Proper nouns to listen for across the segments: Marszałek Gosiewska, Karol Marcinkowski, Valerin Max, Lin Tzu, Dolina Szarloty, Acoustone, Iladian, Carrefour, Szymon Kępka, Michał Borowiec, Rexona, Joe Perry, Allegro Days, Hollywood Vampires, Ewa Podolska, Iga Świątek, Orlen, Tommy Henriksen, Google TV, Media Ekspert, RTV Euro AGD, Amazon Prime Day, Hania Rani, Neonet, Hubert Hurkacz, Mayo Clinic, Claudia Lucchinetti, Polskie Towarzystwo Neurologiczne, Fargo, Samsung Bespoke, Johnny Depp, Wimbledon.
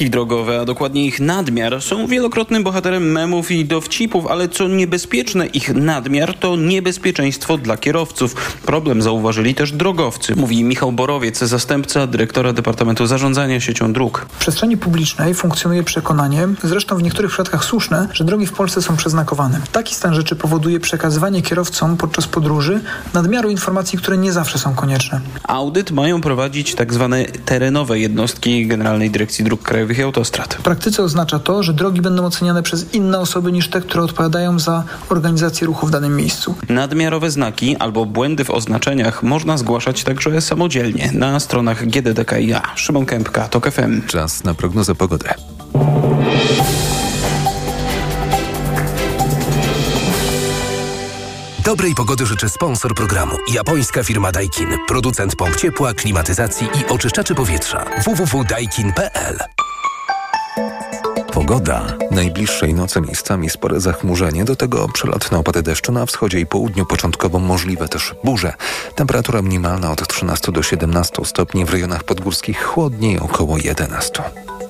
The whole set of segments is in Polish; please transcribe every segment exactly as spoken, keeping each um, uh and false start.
Ich drogowe, a dokładnie ich nadmiar, są wielokrotnym bohaterem memów i dowcipów, ale co niebezpieczne, ich nadmiar to niebezpieczeństwo dla kierowców. Problem zauważyli też drogowcy, mówi Michał Borowiec, zastępca dyrektora Departamentu Zarządzania Siecią Dróg. W przestrzeni publicznej funkcjonuje przekonanie, zresztą w niektórych przypadkach słuszne, że drogi w Polsce są przeznakowane. Taki stan rzeczy powoduje przekazywanie kierowcom podczas podróży nadmiaru informacji, które nie zawsze są konieczne. Audyt mają prowadzić tak zwane terenowe jednostki Generalnej Dyrekcji Dróg Krajowych i autostrad. W praktyce oznacza to, że drogi będą oceniane przez inne osoby niż te, które odpowiadają za organizację ruchu w danym miejscu. Nadmiarowe znaki albo błędy w oznaczeniach można zgłaszać także samodzielnie na stronach G D D K i A. Szymon Kępka, TokFM. Czas na prognozę pogody. Dobrej pogody życzy sponsor programu. Japońska firma Daikin. Producent pomp ciepła, klimatyzacji i oczyszczaczy powietrza. w w w kropka daikin kropka p l. Pogoda. Najbliższej nocy miejscami spore zachmurzenie, do tego przelotne opady deszczu na wschodzie i południu, początkowo możliwe też burze. Temperatura minimalna od trzynastu do siedemnastu stopni, w rejonach podgórskich chłodniej około jedenastu.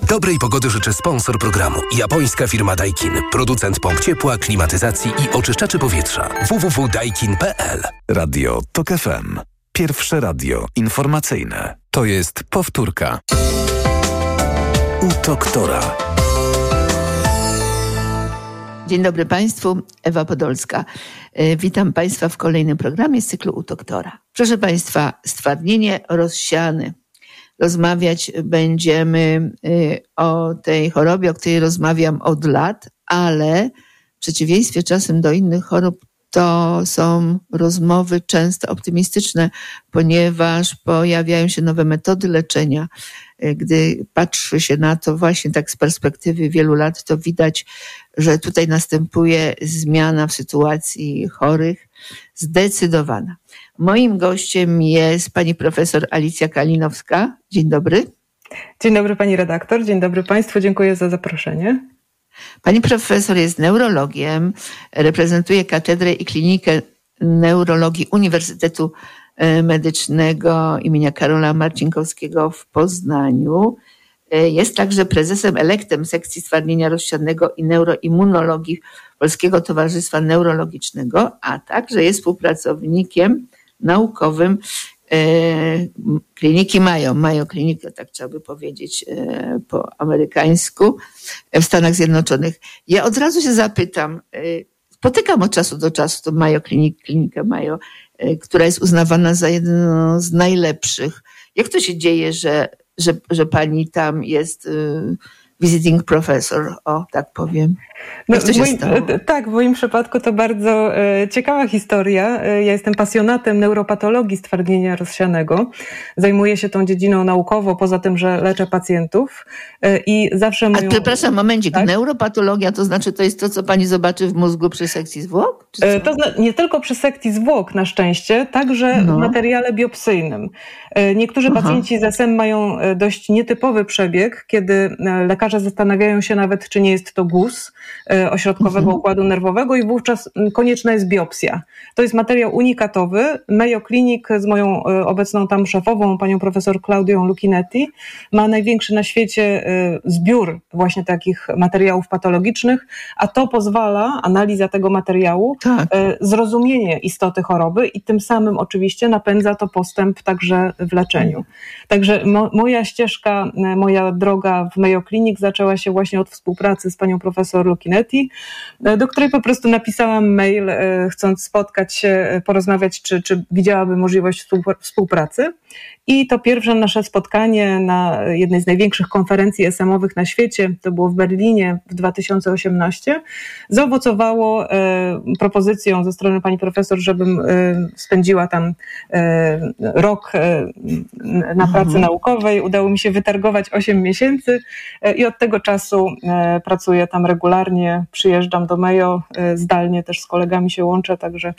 Dobrej pogody życzy sponsor programu. Japońska firma Daikin. Producent pomp ciepła, klimatyzacji i oczyszczaczy powietrza. w w w kropka daikin kropka p l. Radio Tok F M. Pierwsze radio informacyjne. To jest powtórka. U doktora. Dzień dobry Państwu, Ewa Podolska. Witam Państwa w kolejnym programie z cyklu U doktora. Proszę Państwa, stwardnienie rozsiany. Rozmawiać będziemy o tej chorobie, o której rozmawiam od lat, ale w przeciwieństwie czasem do innych chorób to są rozmowy często optymistyczne, ponieważ pojawiają się nowe metody leczenia. Gdy patrzy się na to właśnie tak z perspektywy wielu lat, to widać, że tutaj następuje zmiana w sytuacji chorych, zdecydowana. Moim gościem jest pani profesor Alicja Kalinowska. Dzień dobry. Dzień dobry pani redaktor, dzień dobry państwu, dziękuję za zaproszenie. Pani profesor jest neurologiem, reprezentuje Katedrę i Klinikę Neurologii Uniwersytetu Medycznego im. Karola Marcinkowskiego w Poznaniu. Jest także prezesem elektem sekcji stwardnienia rozsianego i neuroimmunologii Polskiego Towarzystwa Neurologicznego, a także jest współpracownikiem naukowym Kliniki Mayo, Mayo Clinic, tak trzeba by powiedzieć po amerykańsku, w Stanach Zjednoczonych. Ja od razu się zapytam, spotykam od czasu do czasu tą Mayo Clinic, klinikę Mayo, która jest uznawana za jedną z najlepszych. Jak to się dzieje, że, że, że pani tam jest visiting professor, o tak powiem? No, moim, tak, w moim przypadku to bardzo e, ciekawa historia. E, ja jestem pasjonatem neuropatologii stwardnienia rozsianego. Zajmuję się tą dziedziną naukowo, poza tym, że leczę pacjentów e, i zawsze moją... A przepraszam, momencik, tak? Neuropatologia to znaczy to jest to, co pani zobaczy w mózgu przy sekcji zwłok? E, to zna- nie tylko przy sekcji zwłok na szczęście, także no. w materiale biopsyjnym. E, niektórzy Aha. pacjenci z S M mają dość nietypowy przebieg, kiedy lekarze zastanawiają się nawet, czy nie jest to guz ośrodkowego układu nerwowego i wówczas konieczna jest biopsja. To jest materiał unikatowy. Mayo Clinic z moją obecną tam szefową, panią profesor Claudią Lucchinetti, ma największy na świecie zbiór właśnie takich materiałów patologicznych, a to pozwala, analiza tego materiału, tak. zrozumienie istoty choroby i tym samym oczywiście napędza to postęp także w leczeniu. Także mo- moja ścieżka, moja droga w Mayo Clinic zaczęła się właśnie od współpracy z panią profesor Lucchinetti, do której po prostu napisałam mail, chcąc spotkać się, porozmawiać, czy, czy widziałaby możliwość współpracy. I to pierwsze nasze spotkanie na jednej z największych konferencji S M-owych na świecie, to było w Berlinie w dwa tysiące osiemnastym, zaowocowało propozycją ze strony pani profesor, żebym spędziła tam rok na pracy mhm. naukowej. Udało mi się wytargować osiem miesięcy i od tego czasu pracuję tam regularnie, przyjeżdżam do Mayo, zdalnie też z kolegami się łączę, także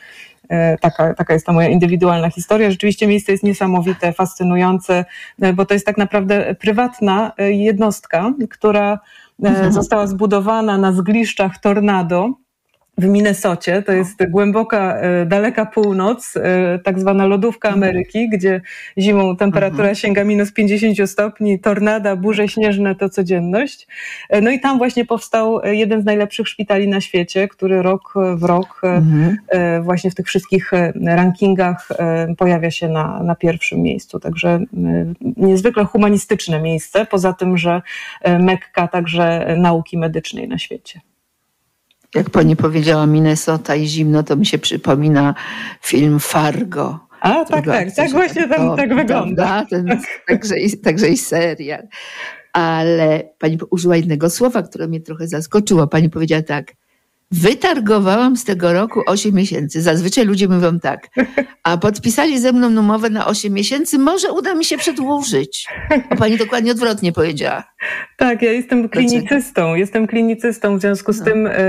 taka, taka jest ta moja indywidualna historia. Rzeczywiście miejsce jest niesamowite, fascynujące, bo to jest tak naprawdę prywatna jednostka, która została zbudowana na zgliszczach tornado. w Minnesocie, to jest głęboka, daleka północ, tak zwana lodówka Ameryki, gdzie zimą temperatura mhm. sięga minus pięćdziesiąt stopni, tornada, burze śnieżne to codzienność. No i tam właśnie powstał jeden z najlepszych szpitali na świecie, który rok w rok mhm. właśnie w tych wszystkich rankingach pojawia się na, na pierwszym miejscu. Także niezwykle humanistyczne miejsce, poza tym, że Mekka także nauki medycznej na świecie. Jak pani powiedziała Minnesota i zimno, to mi się przypomina film Fargo. A tak, tak, tak właśnie tam to, tak wygląda. Ten, tak. Także, i, także i serial. Ale pani użyła innego słowa, które mnie trochę zaskoczyło. Pani powiedziała tak, wytargowałam z tego roku osiem miesięcy. Zazwyczaj ludzie mówią tak, a podpisali ze mną umowę na osiem miesięcy, może uda mi się przedłużyć. A pani dokładnie odwrotnie powiedziała. Tak, ja jestem klinicystą. Jestem klinicystą, w związku z no. tym y,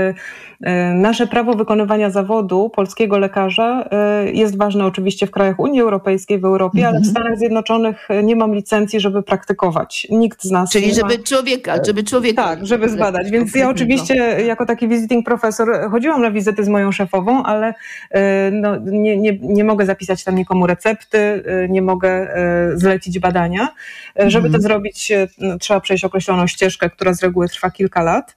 y, nasze prawo wykonywania zawodu polskiego lekarza y, jest ważne oczywiście w krajach Unii Europejskiej, w Europie, mm-hmm. ale w Stanach Zjednoczonych nie mam licencji, żeby praktykować. Nikt z nas Czyli nie żeby ma... człowieka, żeby człowieka... Tak, żeby zbadać. Więc ja oczywiście jako taki visiting professor chodziłam na wizyty z moją szefową, ale y, no, nie, nie, nie mogę zapisać tam nikomu recepty, y, nie mogę y, zlecić badania. Mm-hmm. Żeby to zrobić, y, no, trzeba przejść określoną ścieżkę, która z reguły trwa kilka lat.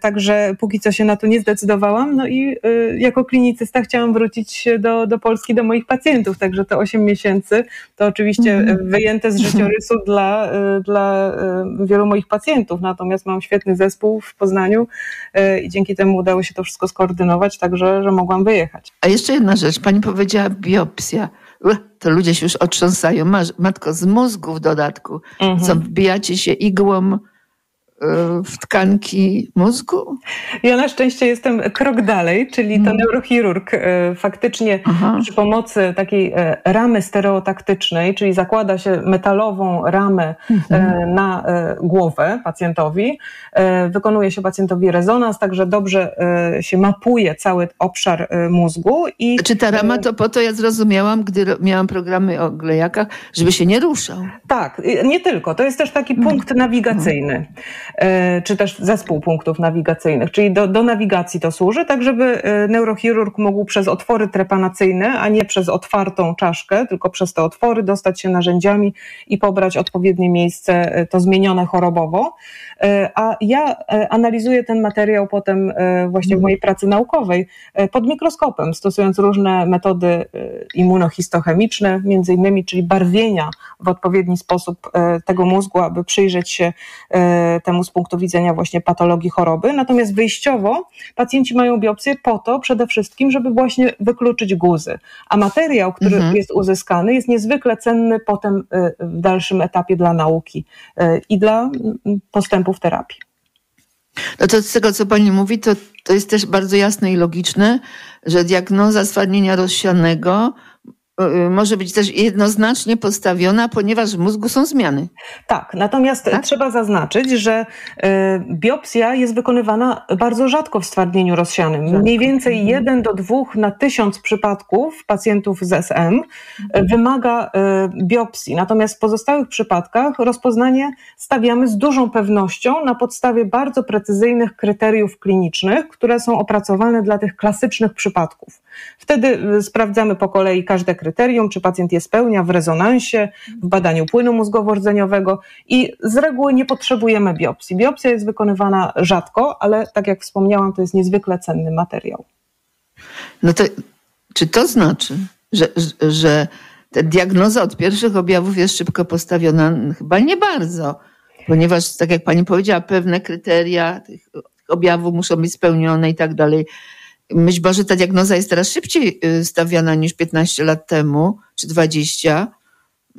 Także póki co się na to nie zdecydowałam. No i jako klinicysta chciałam wrócić do, do Polski, do moich pacjentów. Także te osiem miesięcy to oczywiście mm. wyjęte z życiorysu dla, dla wielu moich pacjentów. Natomiast mam świetny zespół w Poznaniu i dzięki temu udało się to wszystko skoordynować, także że mogłam wyjechać. A jeszcze jedna rzecz. Pani powiedziała biopsja. To ludzie się już otrząsają. Matko, z mózgu w dodatku. Mhm. Co, wbijacie się igłą w tkanki mózgu? Ja na szczęście jestem krok dalej, czyli to neurochirurg faktycznie Aha. przy pomocy takiej ramy stereotaktycznej, czyli zakłada się metalową ramę mhm. na głowę pacjentowi, wykonuje się pacjentowi rezonans, także dobrze się mapuje cały obszar mózgu. I czy ta rama to po to, ja zrozumiałam, gdy miałam programy o glejakach, żeby się nie ruszał. Tak, nie tylko. To jest też taki punkt nawigacyjny. Czy też zespół punktów nawigacyjnych, czyli do, do nawigacji to służy, tak żeby neurochirurg mógł przez otwory trepanacyjne, a nie przez otwartą czaszkę, tylko przez te otwory dostać się narzędziami i pobrać odpowiednie miejsce, to zmienione chorobowo. A ja analizuję ten materiał potem właśnie w mojej pracy naukowej pod mikroskopem, stosując różne metody immunohistochemiczne, między innymi, czyli barwienia w odpowiedni sposób tego mózgu, aby przyjrzeć się temu z punktu widzenia właśnie patologii choroby. Natomiast wyjściowo pacjenci mają biopsję po to przede wszystkim, żeby właśnie wykluczyć guzy. A materiał, który mhm. jest uzyskany, jest niezwykle cenny potem w dalszym etapie dla nauki i dla postępów terapii. No to z tego, co pani mówi, to, to jest też bardzo jasne i logiczne, że diagnoza stwardnienia rozsianego może być też jednoznacznie postawiona, ponieważ w mózgu są zmiany. Tak, natomiast tak? trzeba zaznaczyć, że biopsja jest wykonywana bardzo rzadko w stwardnieniu rozsianym. Mniej więcej jeden do dwóch na tysiąc przypadków pacjentów z S M wymaga biopsji. Natomiast w pozostałych przypadkach rozpoznanie stawiamy z dużą pewnością na podstawie bardzo precyzyjnych kryteriów klinicznych, które są opracowane dla tych klasycznych przypadków. Wtedy sprawdzamy po kolei każde kryterium. kryterium, czy pacjent je spełnia w rezonansie, w badaniu płynu mózgowo-rdzeniowego i z reguły nie potrzebujemy biopsji. Biopsja jest wykonywana rzadko, ale tak jak wspomniałam, to jest niezwykle cenny materiał. No to czy to znaczy, że, że, że ta diagnoza od pierwszych objawów jest szybko postawiona? Chyba nie bardzo, ponieważ tak jak pani powiedziała, pewne kryteria tych objawów muszą być spełnione i tak dalej. Myślę, Boże, ta diagnoza jest teraz szybciej stawiana niż piętnaście lat temu, czy dwadzieścia.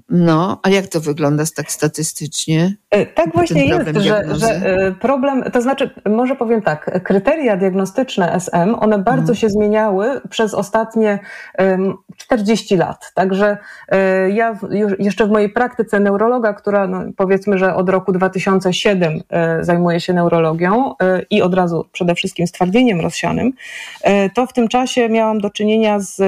No, a jak to wygląda tak statystycznie? Tak właśnie jest, że, że problem, to znaczy, może powiem tak, kryteria diagnostyczne S M, one bardzo hmm. się zmieniały przez ostatnie czterdzieści lat. Także ja już, jeszcze w mojej praktyce neurologa, która no, powiedzmy, że od roku dwa tysiące siódmego zajmuje się neurologią i od razu przede wszystkim stwardnieniem rozsianym, to w tym czasie miałam do czynienia z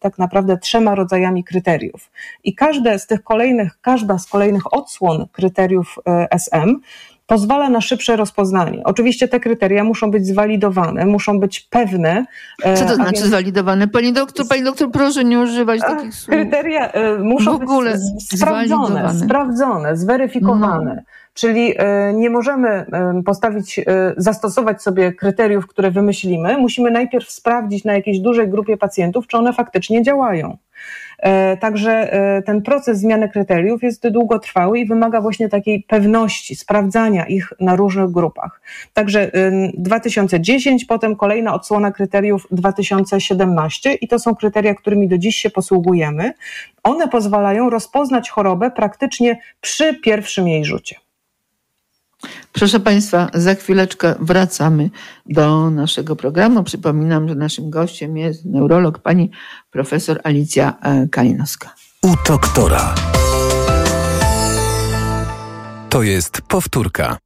tak naprawdę trzema rodzajami kryteriów. I każde z tych kolejnych, każda z kolejnych odsłon kryteriów S M pozwala na szybsze rozpoznanie. Oczywiście te kryteria muszą być zwalidowane, muszą być pewne. Co to znaczy więc... zwalidowane? Pani doktor, pani doktor, proszę nie używać takich słów. Kryteria muszą być sprawdzone, sprawdzone, zweryfikowane. No. Czyli nie możemy postawić, zastosować sobie kryteriów, które wymyślimy. Musimy najpierw sprawdzić na jakiejś dużej grupie pacjentów, czy one faktycznie działają. Także ten proces zmiany kryteriów jest długotrwały i wymaga właśnie takiej pewności, sprawdzania ich na różnych grupach. Także dwa tysiące dziesięć, potem kolejna odsłona kryteriów dwa tysiące siedemnaście i to są kryteria, którymi do dziś się posługujemy. One pozwalają rozpoznać chorobę praktycznie przy pierwszym jej rzucie. Proszę Państwa, za chwileczkę wracamy do naszego programu. Przypominam, że naszym gościem jest neurolog pani profesor Alicja Kalinowska. U doktora. To jest powtórka.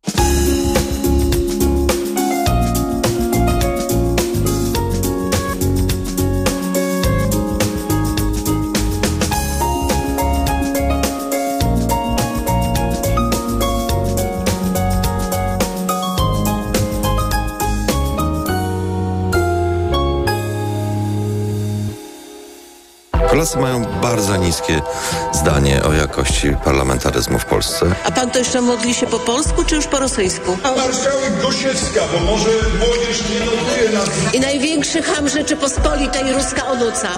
Polacy mają bardzo niskie zdanie o jakości parlamentaryzmu w Polsce. A pan to jeszcze modli się po polsku, czy już po rosyjsku? Marszałek Gosiewska, bo może młodzież nie notuje nas. I największy ham Rzeczypospolitej, ruska onuca.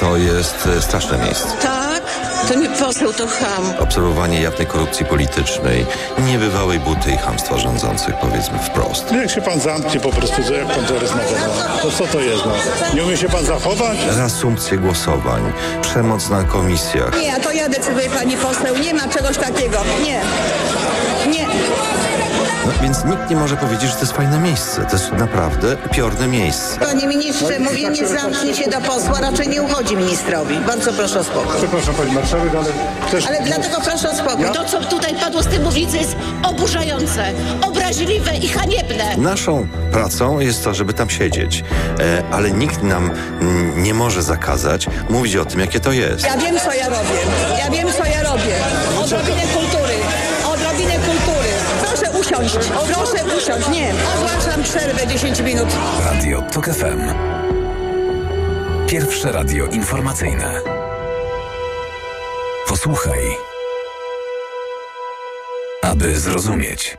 To jest straszne miejsce. Tak? To nie poseł, to ham. Obserwowanie jawnej korupcji politycznej, niebywałej buty i chamstwa rządzących, powiedzmy wprost. Niech się pan zamknie po prostu, że jak pan to rozmawiał. To co to jest? No? Nie umie się pan zachować? Reasumpcje głosowań, przemoc na komisjach. Nie, a to ja decyduję, pani poseł. Nie ma czegoś takiego. Nie. Nie. No, więc nikt nie może powiedzieć, że to jest fajne miejsce. To jest naprawdę piorne miejsce. Panie ministrze, no, mówię, nie zamknij się do posła, raczej nie uchodzi ministrowi. Bardzo proszę o spokój. Przepraszam, pani marszałek, ale też... Ale dlatego proszę o spokój. Ja? To, co tutaj padło z tej mównicy, jest oburzające, obraźliwe i haniebne. Naszą pracą jest to, żeby tam siedzieć, e, ale nikt nam m, nie może zakazać mówić o tym, jakie to jest. Ja wiem, co ja robię. Ja wiem, co ja robię. Odrobinę kultury. Odrobinę kultury. Proszę usiąść, proszę usiąść, nie, ogłaszam przerwę dziesięć minut. Radio Tok F M. Pierwsze radio informacyjne. Posłuchaj, aby zrozumieć.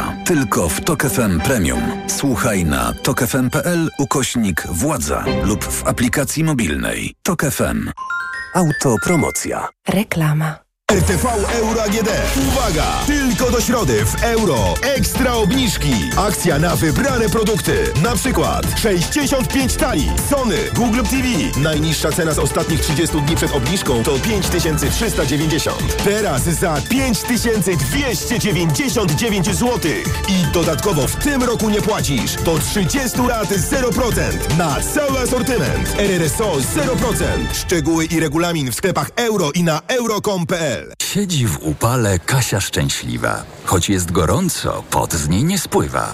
Tylko w Tok F M Premium. Słuchaj na tok f m kropka p l ukośnik władza lub w aplikacji mobilnej. Tok F M. Autopromocja. Reklama. R T V Euro A G D. Uwaga! Tylko do środy w Euro. Ekstra obniżki. Akcja na wybrane produkty. Na przykład sześćdziesiąt pięć talii. Sony, Google T V. Najniższa cena z ostatnich trzydziestu dni przed obniżką to pięć tysięcy trzysta dziewięćdziesiąt. Teraz za pięć tysięcy dwieście dziewięćdziesiąt dziewięć złotych. I dodatkowo w tym roku nie płacisz. Do trzydziestu rat zero procent. Na cały asortyment. R R S O zero procent. Szczegóły i regulamin w sklepach Euro i na euro kropka com kropka p l. Siedzi w upale Kasia szczęśliwa. Choć jest gorąco, pot z niej nie spływa.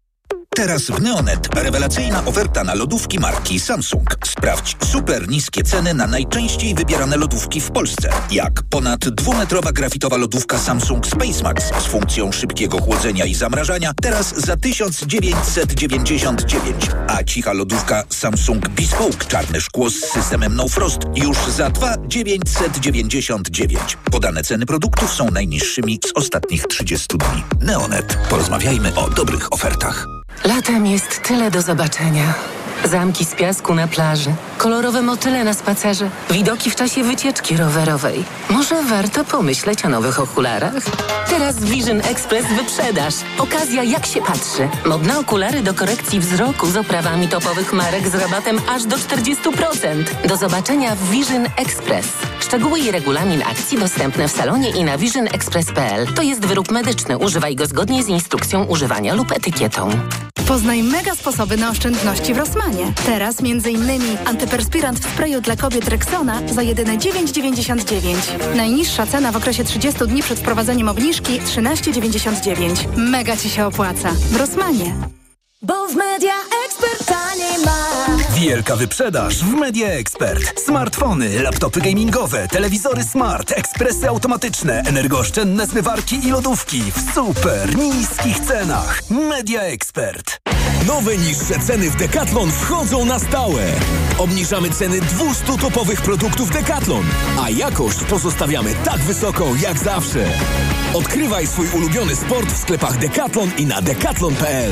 Teraz w Neonet rewelacyjna oferta na lodówki marki Samsung. Sprawdź super niskie ceny na najczęściej wybierane lodówki w Polsce. Jak ponad dwumetrowa grafitowa lodówka Samsung SpaceMax z funkcją szybkiego chłodzenia i zamrażania teraz za tysiąc dziewięćset dziewięćdziesiąt dziewięć. A cicha lodówka Samsung Bespoke czarne szkło z systemem No Frost już za dwa tysiące dziewięćset dziewięćdziesiąt dziewięć. Podane ceny produktów są najniższymi z ostatnich trzydziestu dni. Neonet. Porozmawiajmy o dobrych ofertach. Latem jest tyle do zobaczenia. Zamki z piasku na plaży, kolorowe motyle na spacerze, widoki w czasie wycieczki rowerowej. Może warto pomyśleć o nowych okularach? Teraz Vision Express wyprzedaż. Okazja jak się patrzy. Modne okulary do korekcji wzroku z oprawami topowych marek z rabatem aż do czterdzieści procent. Do zobaczenia w Vision Express. Szczegóły i regulamin akcji dostępne w salonie i na vision express kropka p l. To jest wyrób medyczny. Używaj go zgodnie z instrukcją używania lub etykietą. Poznaj mega sposoby na oszczędności w Rossmanie. Teraz m.in. antyperspirant w sprayu dla kobiet Rexona za jedyne dziewięć dziewięćdziesiąt dziewięć. Najniższa cena w okresie trzydziestu dni przed wprowadzeniem obniżki trzynaście dziewięćdziesiąt dziewięć. Mega Ci się opłaca. W Rossmanie. Bo w Media Ekspert taniej ma. Wielka wyprzedaż w Media Ekspert. Smartfony, laptopy gamingowe, telewizory smart, ekspresy automatyczne, energooszczędne zmywarki i lodówki w super niskich cenach. Media Ekspert. Nowe niższe ceny w Decathlon wchodzą na stałe. Obniżamy ceny dwustu topowych produktów Decathlon, a jakość pozostawiamy tak wysoką jak zawsze. Odkrywaj swój ulubiony sport w sklepach Decathlon i na decathlon kropka p l.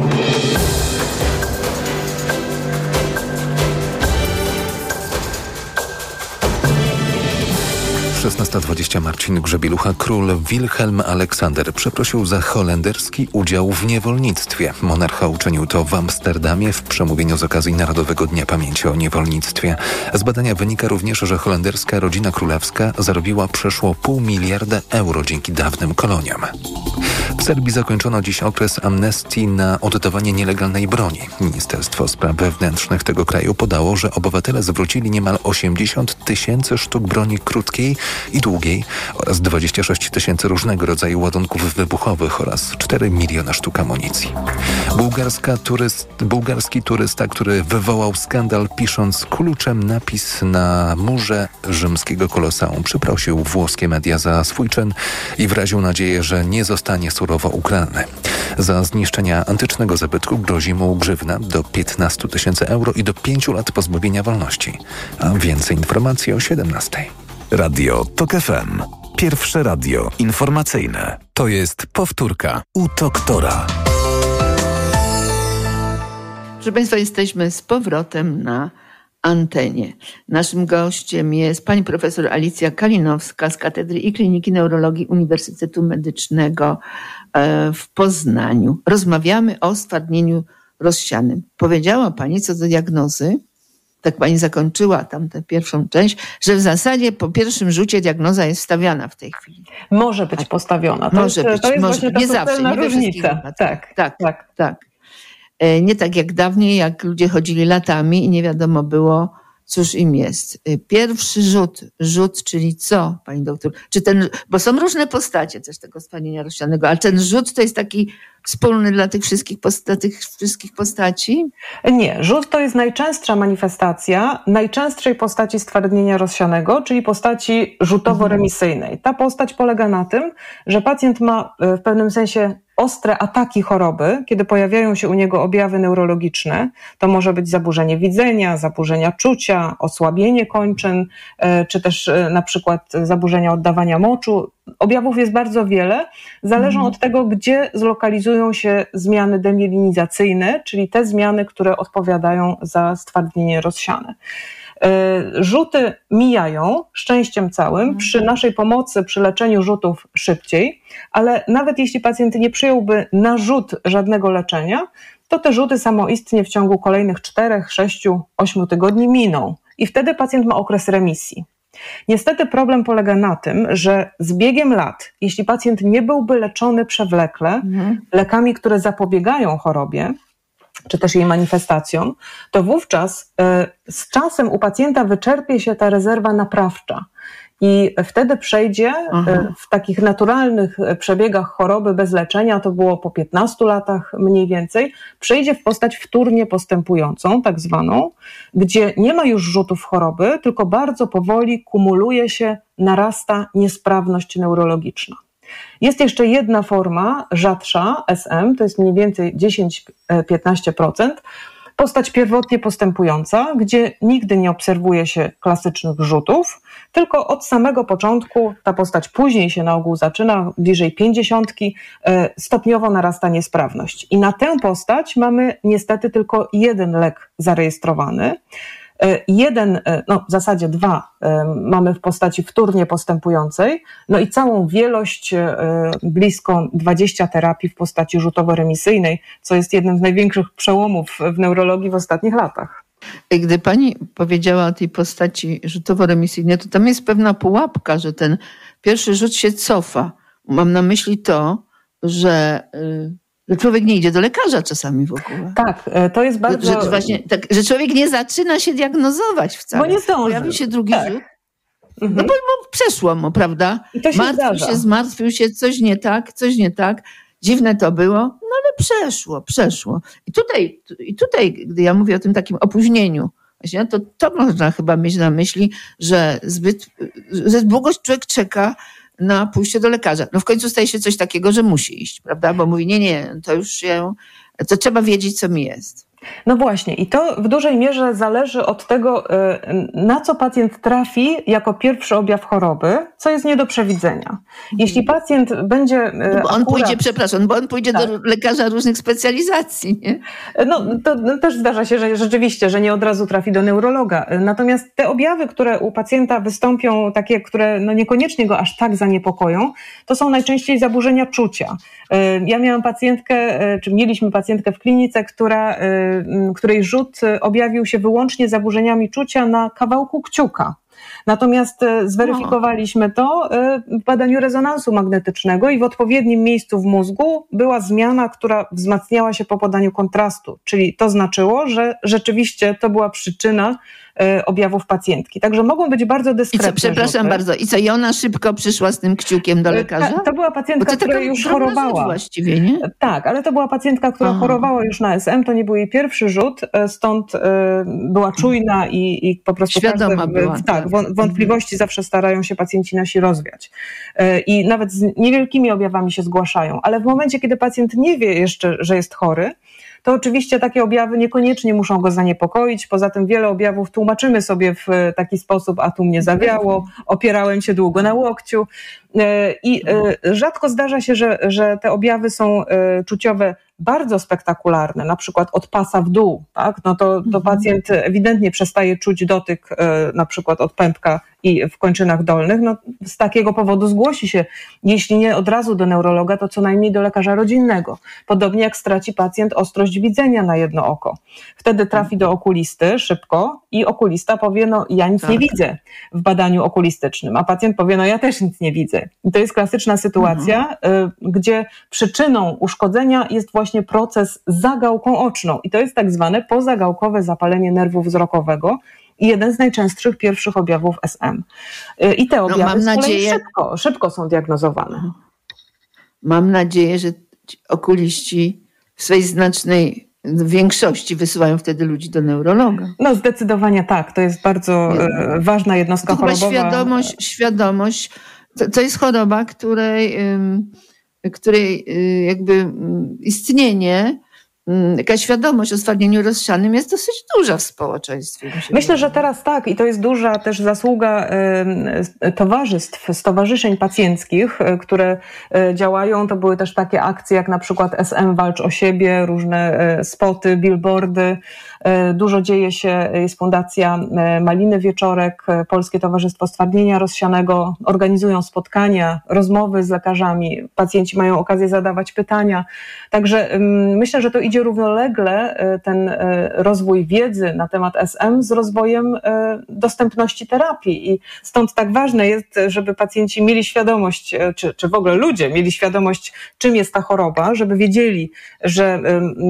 szesnasta dwadzieścia Marcin Grzebielucha. Król Wilhelm Aleksander przeprosił za holenderski udział w niewolnictwie. Monarcha uczynił to w Amsterdamie w przemówieniu z okazji Narodowego Dnia Pamięci o Niewolnictwie. Z badania wynika również, że holenderska rodzina królewska zarobiła przeszło pół miliarda euro dzięki dawnym koloniom. W Serbii zakończono dziś okres amnestii na oddawanie nielegalnej broni. Ministerstwo Spraw Wewnętrznych tego kraju podało, że obywatele zwrócili niemal osiemdziesiąt tysięcy sztuk broni krótkiej i długiej oraz dwadzieścia sześć tysięcy różnego rodzaju ładunków wybuchowych oraz cztery miliony sztuk amunicji. Bułgarska turyst, bułgarski turysta, który wywołał skandal, pisząc kluczem napis na murze rzymskiego koloseum, przeprosił włoskie media za swój czyn i wyraził nadzieję, że nie zostanie surowo ukarany. Za zniszczenia antycznego zabytku grozi mu grzywna do piętnaście tysięcy euro i do pięciu lat pozbawienia wolności. A więcej informacji o siedemnastej. Radio Tok F M. Pierwsze radio informacyjne. To jest powtórka u doktora. Proszę Państwa, jesteśmy z powrotem na antenie. Naszym gościem jest pani profesor Alicja Kalinowska z Katedry i Kliniki Neurologii Uniwersytetu Medycznego w Poznaniu. Rozmawiamy o stwardnieniu rozsianym. Powiedziała pani co do diagnozy, tak pani zakończyła tam tę pierwszą część, że w zasadzie po pierwszym rzucie diagnoza jest stawiana w tej chwili. Może być postawiona. To może jest, być, to jest może. Właśnie ta nie zawsze, nie różnica. Tak, tak, tak, tak, tak. Nie tak jak dawniej, jak ludzie chodzili latami i nie wiadomo było, cóż im jest. Pierwszy rzut, rzut, czyli co, pani doktor? Czy ten, bo są różne postacie też tego stwardnienia rozsianego, ale ten rzut to jest taki wspólny dla tych wszystkich, posta- tych wszystkich postaci? Nie, rzut to jest najczęstsza manifestacja najczęstszej postaci stwardnienia rozsianego, czyli postaci rzutowo-remisyjnej. Ta postać polega na tym, że pacjent ma w pewnym sensie ostre ataki choroby, kiedy pojawiają się u niego objawy neurologiczne. To może być zaburzenie widzenia, zaburzenia czucia, osłabienie kończyn, czy też na przykład zaburzenia oddawania moczu. Objawów jest bardzo wiele. Zależą mhm. od tego, gdzie zlokalizują się zmiany demilinizacyjne, czyli te zmiany, które odpowiadają za stwardnienie rozsiane. Rzuty mijają szczęściem całym, przy naszej pomocy, przy leczeniu rzutów szybciej, ale nawet jeśli pacjent nie przyjąłby na rzut żadnego leczenia, to te rzuty samoistnie w ciągu kolejnych czterech, sześciu, ośmiu tygodni miną i wtedy pacjent ma okres remisji. Niestety problem polega na tym, że z biegiem lat, jeśli pacjent nie byłby leczony przewlekle mhm. lekami, które zapobiegają chorobie, czy też jej manifestacjom, to wówczas y, z czasem u pacjenta wyczerpie się ta rezerwa naprawcza i wtedy przejdzie y, w takich naturalnych przebiegach choroby bez leczenia, to było po piętnastu latach mniej więcej, przejdzie w postać wtórnie postępującą, tak zwaną, gdzie nie ma już rzutów choroby, tylko bardzo powoli kumuluje się, narasta niesprawność neurologiczna. Jest jeszcze jedna forma, rzadsza, S M, to jest mniej więcej dziesięć do piętnastu procent. postać pierwotnie postępująca, gdzie nigdy nie obserwuje się klasycznych rzutów, tylko od samego początku, ta postać później się na ogół zaczyna, bliżej pięćdziesiątki, stopniowo narasta niesprawność. I na tę postać mamy niestety tylko jeden lek zarejestrowany. Jeden, no w zasadzie dwa mamy w postaci wtórnie postępującej, no i całą wielość, blisko dwadzieścia terapii w postaci rzutowo-remisyjnej, co jest jednym z największych przełomów w neurologii w ostatnich latach. Gdy pani powiedziała o tej postaci rzutowo-remisyjnej, to tam jest pewna pułapka, że ten pierwszy rzut się cofa. Mam na myśli to, że... Że człowiek nie idzie do lekarza czasami w ogóle. Tak, to jest bardzo... Że, że, właśnie, tak, że człowiek nie zaczyna się diagnozować wcale. Bo nie zdąży. Pojawi się drugi tak. rzut. Mhm. No bo, bo przeszło mu, prawda? I to się Martwił zdarza. się, zmartwił się, coś nie tak, coś nie tak. Dziwne to było, no ale przeszło, przeszło. I tutaj, i tutaj gdy ja mówię o tym takim opóźnieniu, właśnie, to, to można chyba mieć na myśli, że zbyt, że długo człowiek czeka na pójście do lekarza. No w końcu staje się coś takiego, że musi iść, prawda? Bo mówi, nie, nie, to już się, to trzeba wiedzieć, co mi jest. No właśnie i to w dużej mierze zależy od tego, na co pacjent trafi jako pierwszy objaw choroby, co jest nie do przewidzenia. Jeśli pacjent będzie... No bo on akurat... pójdzie, przepraszam, bo on pójdzie tak. do lekarza różnych specjalizacji, nie? No to też zdarza się, że rzeczywiście, że nie od razu trafi do neurologa. Natomiast te objawy, które u pacjenta wystąpią, takie, które no niekoniecznie go aż tak zaniepokoją, to są najczęściej zaburzenia czucia. Ja miałam pacjentkę, czy mieliśmy pacjentkę w klinice, która... której rzut objawił się wyłącznie zaburzeniami czucia na kawałku kciuka. Natomiast zweryfikowaliśmy to w badaniu rezonansu magnetycznego i w odpowiednim miejscu w mózgu była zmiana, która wzmacniała się po podaniu kontrastu, czyli to znaczyło, że rzeczywiście to była przyczyna objawów pacjentki. Także mogą być bardzo dyskretne. I co, przepraszam rzuty. bardzo. I co, i ona szybko przyszła z tym kciukiem do lekarza? Ta, to była pacjentka, która już chorowała. Właściwie, nie? Tak, ale to była pacjentka, która Aha. chorowała już na S M, to nie był jej pierwszy rzut, stąd y, była czujna i, i po prostu... Świadoma każdy, była. Tak, tak. Wątpliwości mhm. zawsze starają się pacjenci nasi rozwiać. Y, I nawet z niewielkimi objawami się zgłaszają, ale w momencie, kiedy pacjent nie wie jeszcze, że jest chory, to oczywiście takie objawy niekoniecznie muszą go zaniepokoić. Poza tym wiele objawów tłumaczymy sobie w taki sposób, a tu mnie zawiało, opierałem się długo na łokciu. I rzadko zdarza się, że, że te objawy są czuciowe bardzo spektakularne, na przykład od pasa w dół, tak? No to, to pacjent ewidentnie przestaje czuć dotyk na przykład od pępka i w kończynach dolnych. No, z takiego powodu zgłosi się, jeśli nie od razu do neurologa, to co najmniej do lekarza rodzinnego. Podobnie jak straci pacjent ostrość widzenia na jedno oko. Wtedy trafi do okulisty szybko i okulista powie, no ja nic tak. nie widzę w badaniu okulistycznym, a pacjent powie, no ja też nic nie widzę. I to jest klasyczna sytuacja, mhm. gdzie przyczyną uszkodzenia jest właśnie proces za gałką oczną i to jest tak zwane pozagałkowe zapalenie nerwu wzrokowego, i jeden z najczęstszych pierwszych objawów S M. I te objawy no, mam nadzieję, szybko, szybko są diagnozowane. Mam nadzieję, że okuliści w swojej znacznej większości wysyłają wtedy ludzi do neurologa. No zdecydowanie tak. To jest bardzo Nie. ważna jednostka to chorobowa. Świadomość, świadomość to, to jest choroba, której, której jakby istnienie... Jaka świadomość o stwardnieniu rozsianym jest dosyć duża w społeczeństwie. Myślę, że teraz tak i to jest duża też zasługa towarzystw, stowarzyszeń pacjenckich, które działają. To były też takie akcje jak na przykład S M Walcz o siebie, różne spoty, billboardy. Dużo dzieje się, jest Fundacja Maliny Wieczorek, Polskie Towarzystwo Stwardnienia Rozsianego, organizują spotkania, rozmowy z lekarzami, pacjenci mają okazję zadawać pytania. Także myślę, że to idzie równolegle ten rozwój wiedzy na temat S M z rozwojem dostępności terapii i stąd tak ważne jest, żeby pacjenci mieli świadomość, czy, czy w ogóle ludzie mieli świadomość, czym jest ta choroba, żeby wiedzieli, że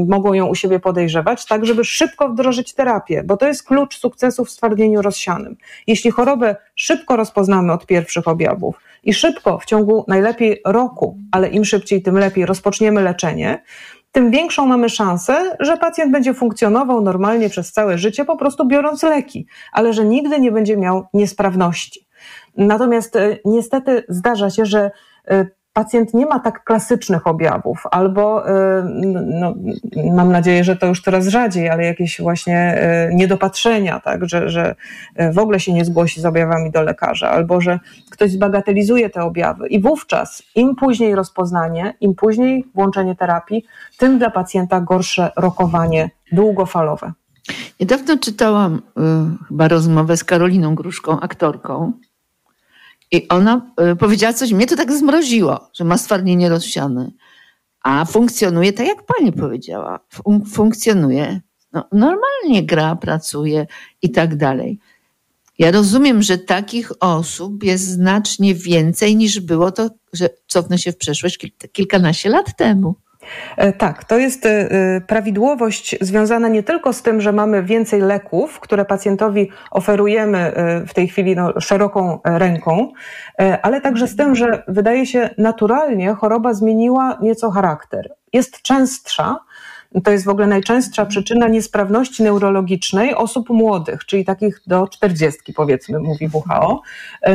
mogą ją u siebie podejrzewać, tak żeby szybko wdrożyć terapię, bo to jest klucz sukcesu w stwardnieniu rozsianym. Jeśli chorobę szybko rozpoznamy od pierwszych objawów i szybko, w ciągu najlepiej roku, ale im szybciej, tym lepiej rozpoczniemy leczenie, tym większą mamy szansę, że pacjent będzie funkcjonował normalnie przez całe życie, po prostu biorąc leki, ale że nigdy nie będzie miał niesprawności. Natomiast niestety zdarza się, że pacjent nie ma tak klasycznych objawów, albo no, mam nadzieję, że to już coraz rzadziej, ale jakieś właśnie niedopatrzenia, tak, że, że w ogóle się nie zgłosi z objawami do lekarza, albo że ktoś zbagatelizuje te objawy i wówczas im później rozpoznanie, im później włączenie terapii, tym dla pacjenta gorsze rokowanie długofalowe. Niedawno czytałam y, chyba rozmowę z Karoliną Gruszką, aktorką, i ona y, powiedziała coś, mnie to tak zmroziło, że ma stwardnienie rozsiane, a funkcjonuje tak, jak pani powiedziała, fun- funkcjonuje, no, normalnie gra, pracuje i tak dalej. Ja rozumiem, że takich osób jest znacznie więcej niż było to, że cofnę się w przeszłość, kilk- kilkanaście lat temu. Tak, to jest prawidłowość związana nie tylko z tym, że mamy więcej leków, które pacjentowi oferujemy w tej chwili no, szeroką ręką, ale także z tym, że wydaje się naturalnie choroba zmieniła nieco charakter. Jest częstsza, to jest w ogóle najczęstsza przyczyna niesprawności neurologicznej osób młodych, czyli takich do czterdziestki powiedzmy, mówi W H O.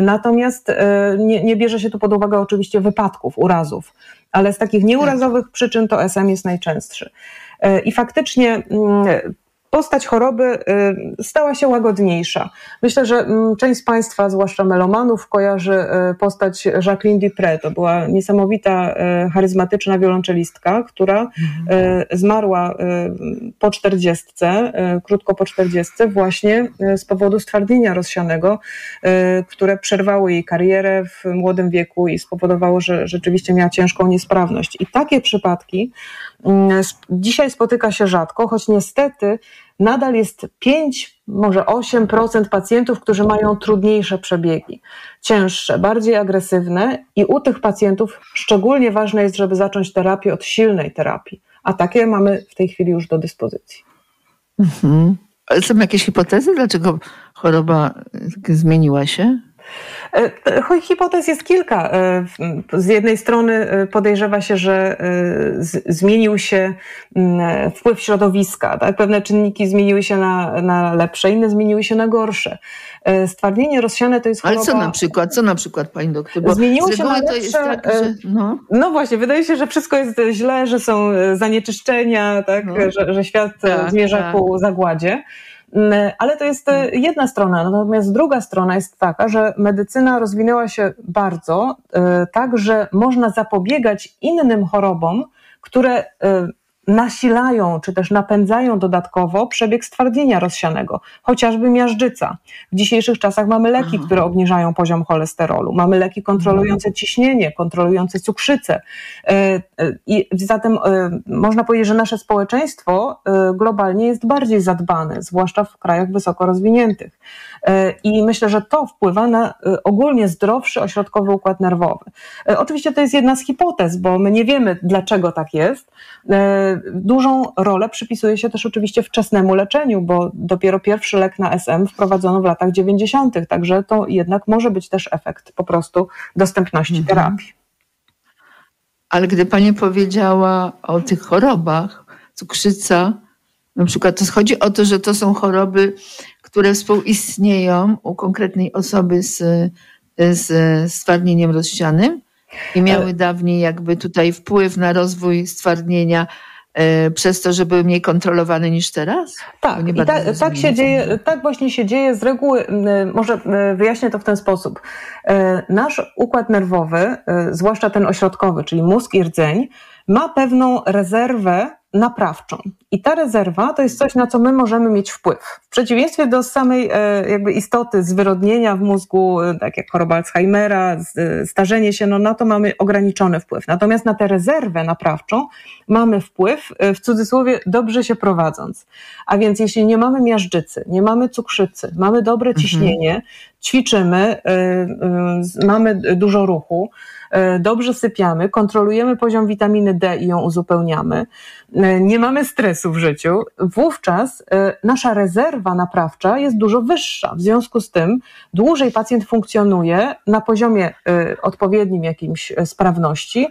Natomiast nie, nie bierze się tu pod uwagę oczywiście wypadków, urazów, ale z takich nieurazowych przyczyn to S M jest najczęstszy. I faktycznie postać choroby stała się łagodniejsza. Myślę, że część z Państwa, zwłaszcza melomanów, kojarzy postać Jacqueline Dupré. To była niesamowita, charyzmatyczna wiolonczelistka, która zmarła po czterdziestce, krótko po czterdziestce, właśnie z powodu stwardnienia rozsianego, które przerwało jej karierę w młodym wieku i spowodowało, że rzeczywiście miała ciężką niesprawność. I takie przypadki dzisiaj spotyka się rzadko, choć niestety nadal jest pięć, może osiem procent pacjentów, którzy mają trudniejsze przebiegi, cięższe, bardziej agresywne, i u tych pacjentów szczególnie ważne jest, żeby zacząć terapię od silnej terapii, a takie mamy w tej chwili już do dyspozycji. Mhm. Są jakieś hipotezy, dlaczego choroba zmieniła się? Hipotez jest kilka. Z jednej strony podejrzewa się, że z, zmienił się wpływ środowiska, tak? Pewne czynniki zmieniły się na, na lepsze, inne zmieniły się na gorsze. Stwardnienie rozsiane to jest choroba... Ale co na przykład, co na przykład, pani doktor? Bo zmieniło się na lepsze... To jest tak, że, no. no właśnie, wydaje się, że wszystko jest źle, że są zanieczyszczenia, tak? No. że, że świat tak, zmierza tak. ku zagładzie. Ale to jest jedna strona, natomiast druga strona jest taka, że medycyna rozwinęła się bardzo tak, że można zapobiegać innym chorobom, które nasilają czy też napędzają dodatkowo przebieg stwardnienia rozsianego, chociażby miażdżyca. W dzisiejszych czasach mamy leki, Aha. które obniżają poziom cholesterolu, mamy leki kontrolujące ciśnienie, kontrolujące cukrzycę. I zatem można powiedzieć, że nasze społeczeństwo globalnie jest bardziej zadbane, zwłaszcza w krajach wysoko rozwiniętych. I myślę, że to wpływa na ogólnie zdrowszy ośrodkowy układ nerwowy. Oczywiście to jest jedna z hipotez, bo my nie wiemy, dlaczego tak jest. Dużą rolę przypisuje się też oczywiście wczesnemu leczeniu, bo dopiero pierwszy lek na S M wprowadzono w latach dziewięćdziesiątych, także to jednak może być też efekt po prostu dostępności mhm. terapii. Ale gdy pani powiedziała o tych chorobach, cukrzyca, na przykład, to chodzi o to, że to są choroby, które współistnieją u konkretnej osoby z, z stwardnieniem rozsianym i miały dawniej jakby tutaj wpływ na rozwój stwardnienia przez to, że były mniej kontrolowane niż teraz? Tak, i ta, tak się dzieje, tak właśnie się dzieje z reguły. Może wyjaśnię to w ten sposób. Nasz układ nerwowy, zwłaszcza ten ośrodkowy, czyli mózg i rdzeń, ma pewną rezerwę naprawczą. I ta rezerwa to jest coś, na co my możemy mieć wpływ. W przeciwieństwie do samej jakby istoty zwyrodnienia w mózgu, tak jak choroba Alzheimera, starzenie się, no na to mamy ograniczony wpływ. Natomiast na tę rezerwę naprawczą mamy wpływ, w cudzysłowie, dobrze się prowadząc. A więc jeśli nie mamy miażdżycy, nie mamy cukrzycy, mamy dobre ciśnienie, mhm. ćwiczymy, mamy dużo ruchu, dobrze sypiamy, kontrolujemy poziom witaminy D i ją uzupełniamy, nie mamy stresu w życiu, wówczas nasza rezerwa naprawcza jest dużo wyższa. W związku z tym dłużej pacjent funkcjonuje na poziomie odpowiednim jakimś sprawności,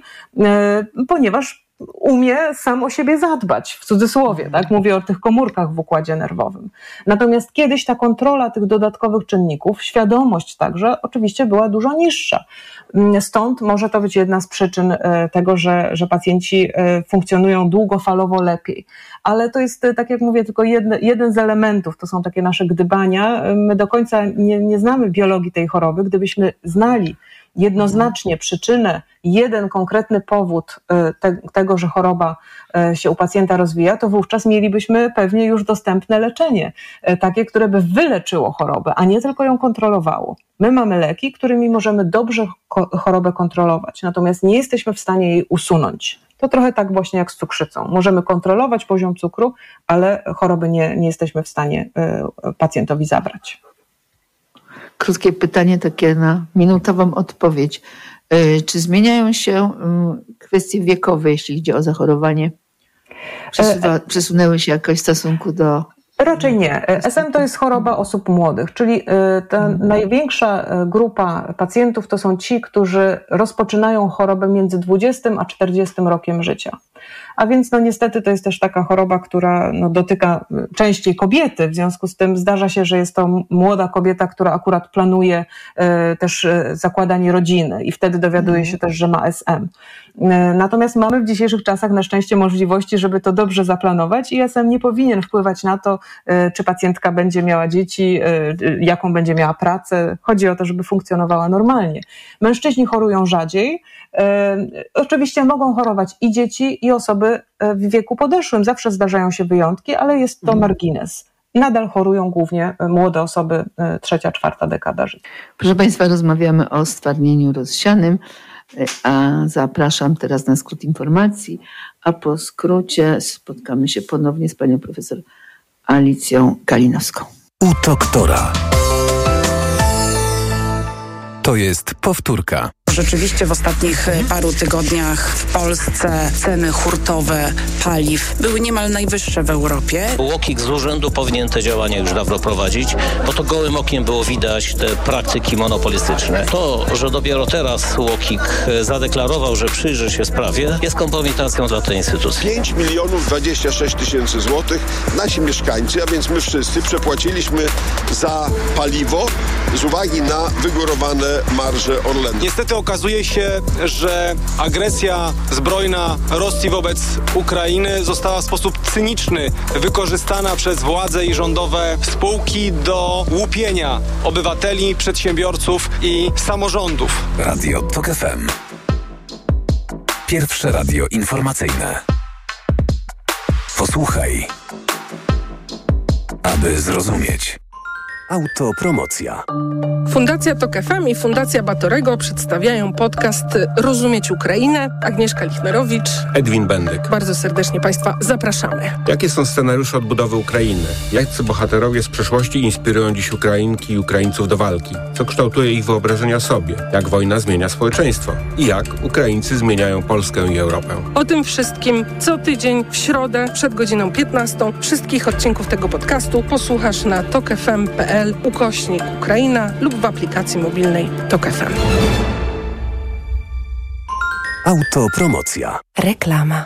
ponieważ umie sam o siebie zadbać, w cudzysłowie, tak? Mówię o tych komórkach w układzie nerwowym. Natomiast kiedyś ta kontrola tych dodatkowych czynników, świadomość także, oczywiście była dużo niższa. Stąd może to być jedna z przyczyn tego, że, że pacjenci funkcjonują długofalowo lepiej. Ale to jest, tak jak mówię, tylko jedne, jeden z elementów, to są takie nasze gdybania. My do końca nie, nie znamy biologii tej choroby. Gdybyśmy znali jednoznacznie przyczynę, jeden konkretny powód te, tego, że choroba się u pacjenta rozwija, to wówczas mielibyśmy pewnie już dostępne leczenie, takie, które by wyleczyło chorobę, a nie tylko ją kontrolowało. My mamy leki, którymi możemy dobrze chorobę kontrolować, natomiast nie jesteśmy w stanie jej usunąć. To trochę tak właśnie jak z cukrzycą. Możemy kontrolować poziom cukru, ale choroby nie, nie jesteśmy w stanie pacjentowi zabrać. Krótkie pytanie, takie na minutową odpowiedź. Czy zmieniają się kwestie wiekowe, jeśli idzie o zachorowanie? Przesuwa, przesunęły się jakoś w stosunku do... Raczej nie. S M to jest choroba osób młodych, czyli ta mhm. największa grupa pacjentów to są ci, którzy rozpoczynają chorobę między dwudziestym a czterdziestym rokiem życia. A więc no niestety to jest też taka choroba, która no, dotyka częściej kobiety, w związku z tym zdarza się, że jest to młoda kobieta, która akurat planuje y, też zakładanie rodziny i wtedy dowiaduje mhm. się też, że ma S M. Y, natomiast mamy w dzisiejszych czasach na szczęście możliwości, żeby to dobrze zaplanować i S M nie powinien wpływać na to, czy pacjentka będzie miała dzieci, jaką będzie miała pracę. Chodzi o to, żeby funkcjonowała normalnie. Mężczyźni chorują rzadziej. Oczywiście mogą chorować i dzieci, i osoby w wieku podeszłym. Zawsze zdarzają się wyjątki, ale jest to margines. Nadal chorują głównie młode osoby, trzecia, czwarta dekada życia. Proszę Państwa, rozmawiamy o stwardnieniu rozsianym, a zapraszam teraz na skrót informacji, a po skrócie spotkamy się ponownie z panią profesor Alicją Kalinowską. U doktora. To jest powtórka. Rzeczywiście w ostatnich paru tygodniach w Polsce ceny hurtowe paliw były niemal najwyższe w Europie. UOKiK z urzędu powinien te działania już dawno prowadzić, bo to gołym okiem było widać te praktyki monopolistyczne. To, że dopiero teraz UOKiK zadeklarował, że przyjrzy się sprawie, jest kompromitacją dla tej instytucji. pięć milionów dwadzieścia sześć tysięcy złotych nasi mieszkańcy, a więc my wszyscy przepłaciliśmy za paliwo z uwagi na wygórowane marże Orlenu. Niestety okazuje się, że agresja zbrojna Rosji wobec Ukrainy została w sposób cyniczny wykorzystana przez władze i rządowe spółki do łupienia obywateli, przedsiębiorców i samorządów. Radio Tok F M. Pierwsze radio informacyjne. Posłuchaj, aby zrozumieć. Autopromocja. Fundacja Tok F M i Fundacja Batorego przedstawiają podcast Rozumieć Ukrainę. Agnieszka Lichnerowicz, Edwin Bendyk. Bardzo serdecznie Państwa zapraszamy. Jakie są scenariusze odbudowy Ukrainy? Jacy bohaterowie z przeszłości inspirują dziś Ukrainki i Ukraińców do walki? Co kształtuje ich wyobrażenia o sobie? Jak wojna zmienia społeczeństwo? I jak Ukraińcy zmieniają Polskę i Europę? O tym wszystkim co tydzień w środę przed godziną piętnastą. Wszystkich odcinków tego podcastu posłuchasz na tok f m kropka p l ukośnik Ukraina lub w aplikacji mobilnej Tok F M. Autopromocja. Reklama.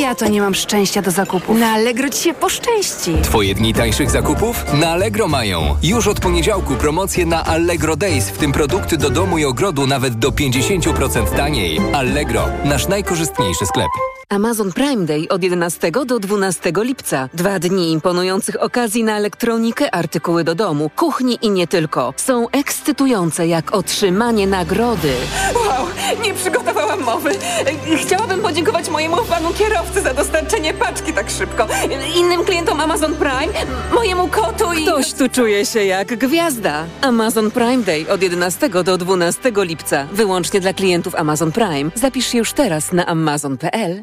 Ja to nie mam szczęścia do zakupów. Na Allegro ci się poszczęści. Twoje dni tańszych zakupów? Na Allegro mają. Już od poniedziałku promocje na Allegro Days, w tym produkty do domu i ogrodu nawet do pięćdziesiąt procent taniej. Allegro, nasz najkorzystniejszy sklep. Amazon Prime Day od jedenastego do dwunastego lipca. Dwa dni imponujących okazji na elektronikę, artykuły do domu, kuchni i nie tylko. Są ekscytujące jak otrzymanie nagrody. Wow, nie przygotowałam mowy. Chciałabym podziękować mojemu panu kierowcy za dostarczenie paczki tak szybko. Innym klientom Amazon Prime, mojemu kotu i... Ktoś tu czuje się jak gwiazda. Amazon Prime Day od jedenastego do dwunastego lipca. Wyłącznie dla klientów Amazon Prime. Zapisz się już teraz na amazon kropka p l.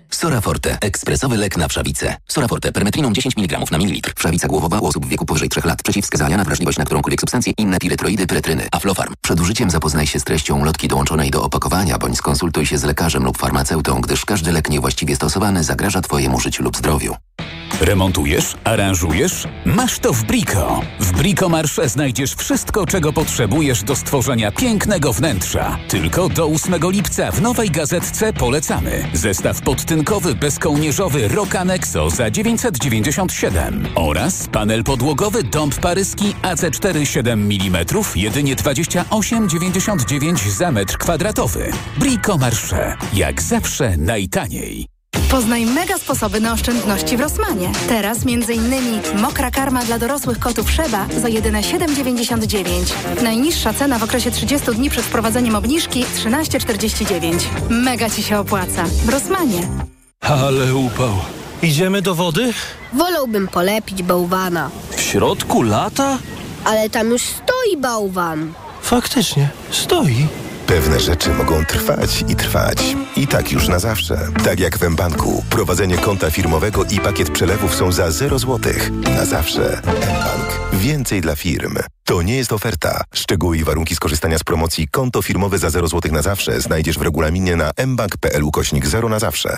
Sora Forte. Ekspresowy lek na wszawice. Sora Forte. Permetriną dziesięć miligramów na mililitr. Wszawica głowowa u osób w wieku powyżej trzech lat. Przeciwwskazania na wrażliwość na którąkolwiek substancję. Inne piretroidy, piretryny. Aflofarm. Przed użyciem zapoznaj się z treścią lotki dołączonej do opakowania, bądź skonsultuj się z lekarzem lub farmaceutą, gdyż każdy lek niewłaściwie stosowany zagraża Twojemu życiu lub zdrowiu. Remontujesz? Aranżujesz? Masz to w Brico. W Brico Marsze znajdziesz wszystko, czego potrzebujesz do stworzenia pięknego wnętrza. Tylko do ósmego lipca w Nowej Gazetce polecamy. Zestaw podtynkowy bezkołnierzowy Roka Nexo za dziewięćset dziewięćdziesiąt siedem oraz panel podłogowy dąb paryski A C cztery siedem milimetrów jedynie dwadzieścia osiem dziewięćdziesiąt dziewięć za metr kwadratowy. Brico Marsze. Jak zawsze najtaniej. Poznaj mega sposoby na oszczędności w Rossmanie. Teraz m.in. mokra karma dla dorosłych kotów Sheba za jedyne siedem dziewięćdziesiąt dziewięć. Najniższa cena w okresie trzydziestu dni przed wprowadzeniem obniżki trzynaście czterdzieści dziewięć. Mega Ci się opłaca. W Rossmanie. Ale upał. Idziemy do wody? Wolałbym polepić bałwana. W środku lata? Ale tam już stoi bałwan. Faktycznie, stoi. Pewne rzeczy mogą trwać i trwać. I tak już na zawsze. Tak jak w mBanku. Prowadzenie konta firmowego i pakiet przelewów są za zero złotych. Na zawsze. mBank. Więcej dla firm. To nie jest oferta. Szczegóły i warunki skorzystania z promocji konto firmowe za zero złotych na zawsze znajdziesz w regulaminie na mBank.pl ukośnik zero na zawsze.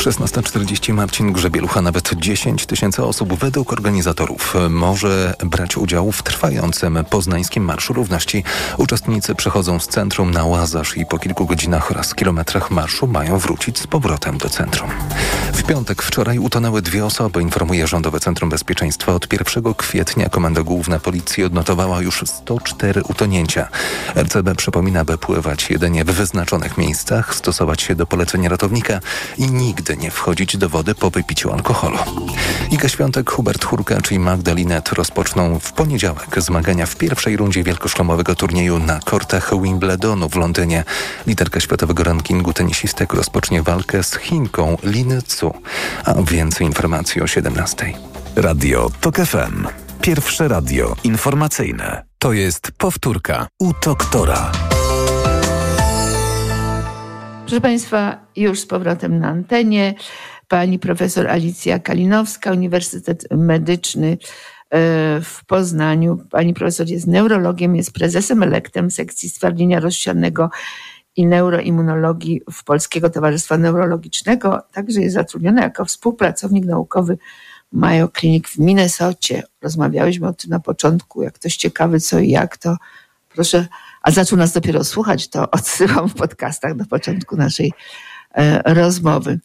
szesnasta czterdzieści Marcin Grzebielucha. Nawet dziesięć tysięcy osób według organizatorów może brać udział w trwającym poznańskim Marszu Równości. Uczestnicy przechodzą z centrum na Łazarz i po kilku godzinach oraz kilometrach marszu mają wrócić z powrotem do centrum. W piątek wczoraj utonęły dwie osoby, informuje Rządowe Centrum Bezpieczeństwa. Od pierwszego kwietnia Komenda Główna Policji odnotowała już sto cztery utonięcia. R C B przypomina, by pływać jedynie w wyznaczonych miejscach, stosować się do poleceń ratownika i nigdy nie wchodzić do wody po wypiciu alkoholu. Iga Świątek, Hubert Hurkacz i Magdalinet rozpoczną w poniedziałek zmagania w pierwszej rundzie wielkoszlemowego turnieju na kortach Wimbledonu w Londynie. Liderka światowego rankingu tenisistek rozpocznie walkę z Chinką Lin Tzu. A więcej informacji o siedemnastej. Radio Tok F M. Pierwsze radio informacyjne. To jest powtórka u doktora. Proszę Państwa, już z powrotem na antenie. Pani profesor Alicja Kalinowska, Uniwersytet Medyczny w Poznaniu. Pani profesor jest neurologiem, jest prezesem elektem sekcji stwardnienia rozsianego i neuroimmunologii w Polskiego Towarzystwa Neurologicznego. Także jest zatrudniona jako współpracownik naukowy Mayo Clinic w Minnesocie. Rozmawiałyśmy o tym na początku. Jak ktoś ciekawy co i jak, to proszę... A zaczął nas dopiero słuchać, to odsyłam w podcastach do początku naszej e, rozmowy.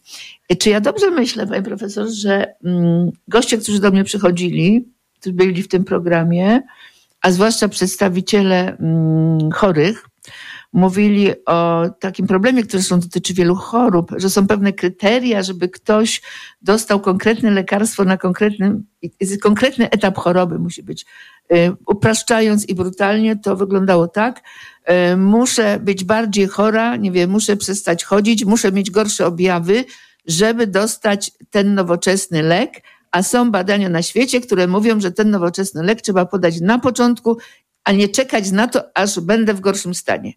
Czy ja dobrze myślę, panie profesor, że mm, goście, którzy do mnie przychodzili, którzy byli w tym programie, a zwłaszcza przedstawiciele mm, chorych, mówili o takim problemie, który zresztą dotyczy wielu chorób, że są pewne kryteria, żeby ktoś dostał konkretne lekarstwo na konkretnym, konkretny etap choroby musi być. Upraszczając i brutalnie, to wyglądało tak. Muszę być bardziej chora, nie wiem, muszę przestać chodzić, muszę mieć gorsze objawy, żeby dostać ten nowoczesny lek, a są badania na świecie, które mówią, że ten nowoczesny lek trzeba podać na początku, a nie czekać na to, aż będę w gorszym stanie.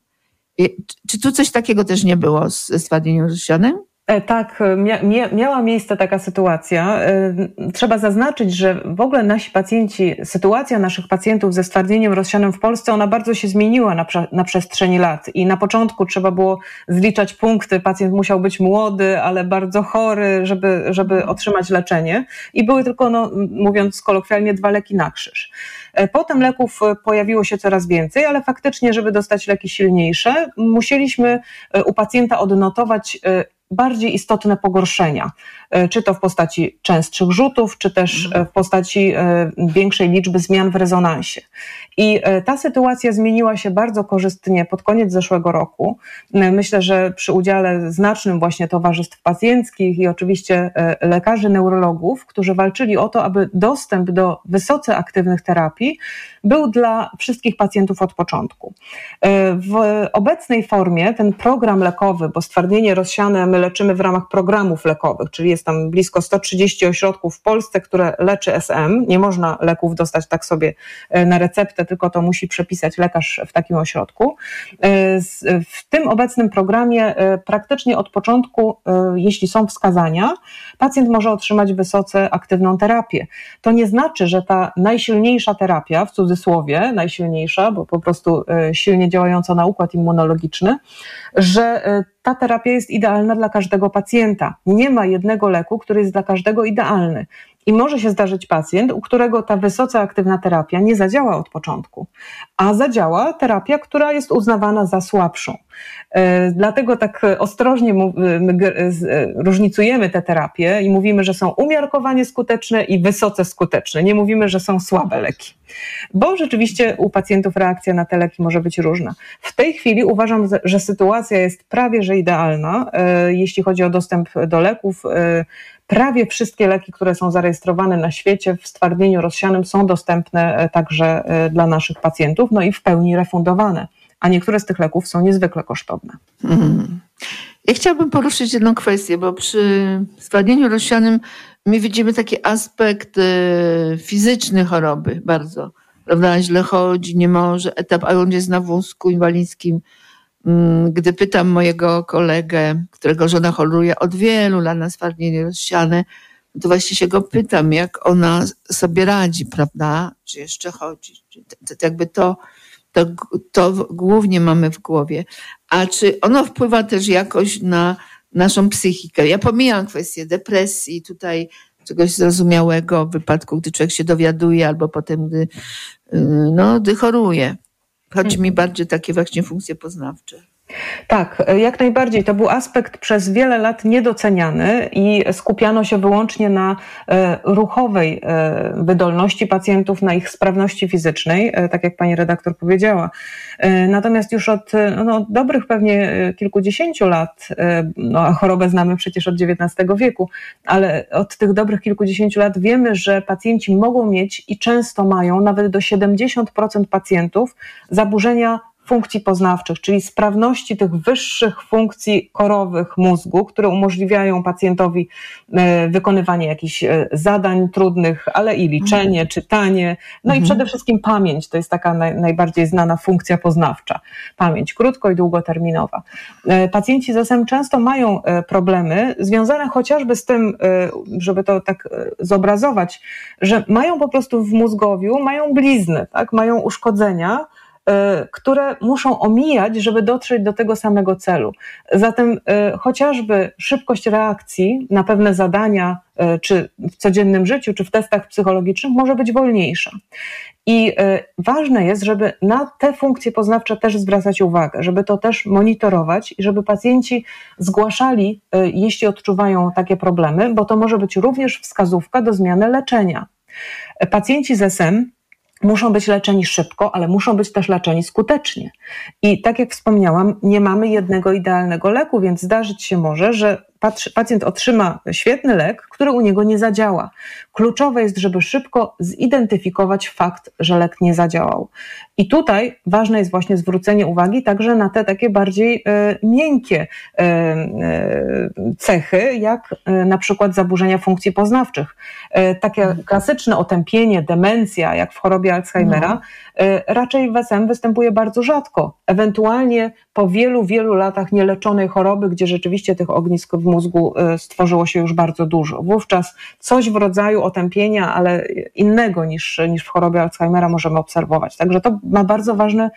Czy tu coś takiego też nie było ze stwardnieniem rozsianym? Tak, mia- miała miejsce taka sytuacja. Trzeba zaznaczyć, że w ogóle nasi pacjenci, sytuacja naszych pacjentów ze stwardnieniem rozsianym w Polsce, ona bardzo się zmieniła na, prze- na przestrzeni lat i na początku trzeba było zliczać punkty. Pacjent musiał być młody, ale bardzo chory, żeby, żeby otrzymać leczenie i były tylko, no, mówiąc kolokwialnie, dwa leki na krzyż. Potem leków pojawiło się coraz więcej, ale faktycznie, żeby dostać leki silniejsze, musieliśmy u pacjenta odnotować bardziej istotne pogorszenia, czy to w postaci częstszych rzutów, czy też w postaci większej liczby zmian w rezonansie. I ta sytuacja zmieniła się bardzo korzystnie pod koniec zeszłego roku. Myślę, że przy udziale znacznym właśnie towarzystw pacjenckich i oczywiście lekarzy neurologów, którzy walczyli o to, aby dostęp do wysoce aktywnych terapii był dla wszystkich pacjentów od początku. W obecnej formie ten program lekowy, bo stwardnienie rozsiane my leczymy w ramach programów lekowych, czyli jest tam blisko sto trzydzieści ośrodków w Polsce, które leczy S M. Nie można leków dostać tak sobie na receptę, tylko to musi przepisać lekarz w takim ośrodku. W tym obecnym programie praktycznie od początku, jeśli są wskazania, pacjent może otrzymać wysoce aktywną terapię. To nie znaczy, że ta najsilniejsza terapia, w cudzysłowie najsilniejsza, bo po prostu silnie działająca na układ immunologiczny, że ta terapia jest idealna dla każdego pacjenta. Nie ma jednego leku, który jest dla każdego idealny. I może się zdarzyć pacjent, u którego ta wysoce aktywna terapia nie zadziała od początku, a zadziała terapia, która jest uznawana za słabszą. Dlatego tak ostrożnie różnicujemy te terapie i mówimy, że są umiarkowanie skuteczne i wysoce skuteczne. Nie mówimy, że są słabe leki, bo rzeczywiście u pacjentów reakcja na te leki może być różna. W tej chwili uważam, że sytuacja jest prawie że idealna, jeśli chodzi o dostęp do leków. Prawie wszystkie leki, które są zarejestrowane na świecie w stwardnieniu rozsianym, są dostępne także dla naszych pacjentów, no i w pełni refundowane. A niektóre z tych leków są niezwykle kosztowne. Hmm. Ja chciałabym poruszyć jedną kwestię, bo przy stwardnieniu rozsianym my widzimy taki aspekt fizyczny choroby bardzo. Prawda? Źle chodzi, nie może, etap, a on jest na wózku inwalidzkim. Gdy pytam mojego kolegę, którego żona choruje od wielu lat na stwardnienie rozsiane, to właśnie się go pytam, jak ona sobie radzi, prawda? Czy jeszcze chodzi? To, to jakby to, to, to głównie mamy w głowie. A czy ono wpływa też jakoś na naszą psychikę? Ja pomijam kwestię depresji, tutaj czegoś zrozumiałego w wypadku, gdy człowiek się dowiaduje albo potem, gdy, no, gdy choruje. Chodzi mi bardziej o takie właśnie funkcje poznawcze. Tak, jak najbardziej. To był aspekt przez wiele lat niedoceniany i skupiano się wyłącznie na ruchowej wydolności pacjentów, na ich sprawności fizycznej, tak jak pani redaktor powiedziała. Natomiast już od no, dobrych pewnie kilkudziesięciu lat, no, a chorobę znamy przecież od dziewiętnastego wieku, ale od tych dobrych kilkudziesięciu lat wiemy, że pacjenci mogą mieć i często mają nawet do siedemdziesiąt procent pacjentów zaburzenia funkcji poznawczych, czyli sprawności tych wyższych funkcji korowych mózgu, które umożliwiają pacjentowi wykonywanie jakichś zadań trudnych, ale i liczenie, mhm. czytanie, no mhm. i przede wszystkim pamięć, to jest taka najbardziej znana funkcja poznawcza, pamięć krótko- i długoterminowa. Pacjenci z S M często mają problemy związane chociażby z tym, żeby to tak zobrazować, że mają po prostu w mózgowiu, mają blizny, tak? Mają uszkodzenia, które muszą omijać, żeby dotrzeć do tego samego celu. Zatem chociażby szybkość reakcji na pewne zadania, czy w codziennym życiu, czy w testach psychologicznych może być wolniejsza. I ważne jest, żeby na te funkcje poznawcze też zwracać uwagę, żeby to też monitorować i żeby pacjenci zgłaszali, jeśli odczuwają takie problemy, bo to może być również wskazówka do zmiany leczenia. Pacjenci z S M muszą być leczeni szybko, ale muszą być też leczeni skutecznie. I tak jak wspomniałam, nie mamy jednego idealnego leku, więc zdarzyć się może, że pacjent otrzyma świetny lek, który u niego nie zadziała. Kluczowe jest, żeby szybko zidentyfikować fakt, że lek nie zadziałał. I tutaj ważne jest właśnie zwrócenie uwagi także na te takie bardziej y, miękkie y, y, cechy, jak y, na przykład zaburzenia funkcji poznawczych. Y, takie klasyczne otępienie, demencja, jak w chorobie Alzheimera, no. y, raczej w S M występuje bardzo rzadko. Ewentualnie po wielu, wielu latach nieleczonej choroby, gdzie rzeczywiście tych ognisk w mózgu stworzyło się już bardzo dużo. Wówczas coś w rodzaju otępienia, ale innego niż, niż w chorobie Alzheimera możemy obserwować. Także to ma bardzo ważny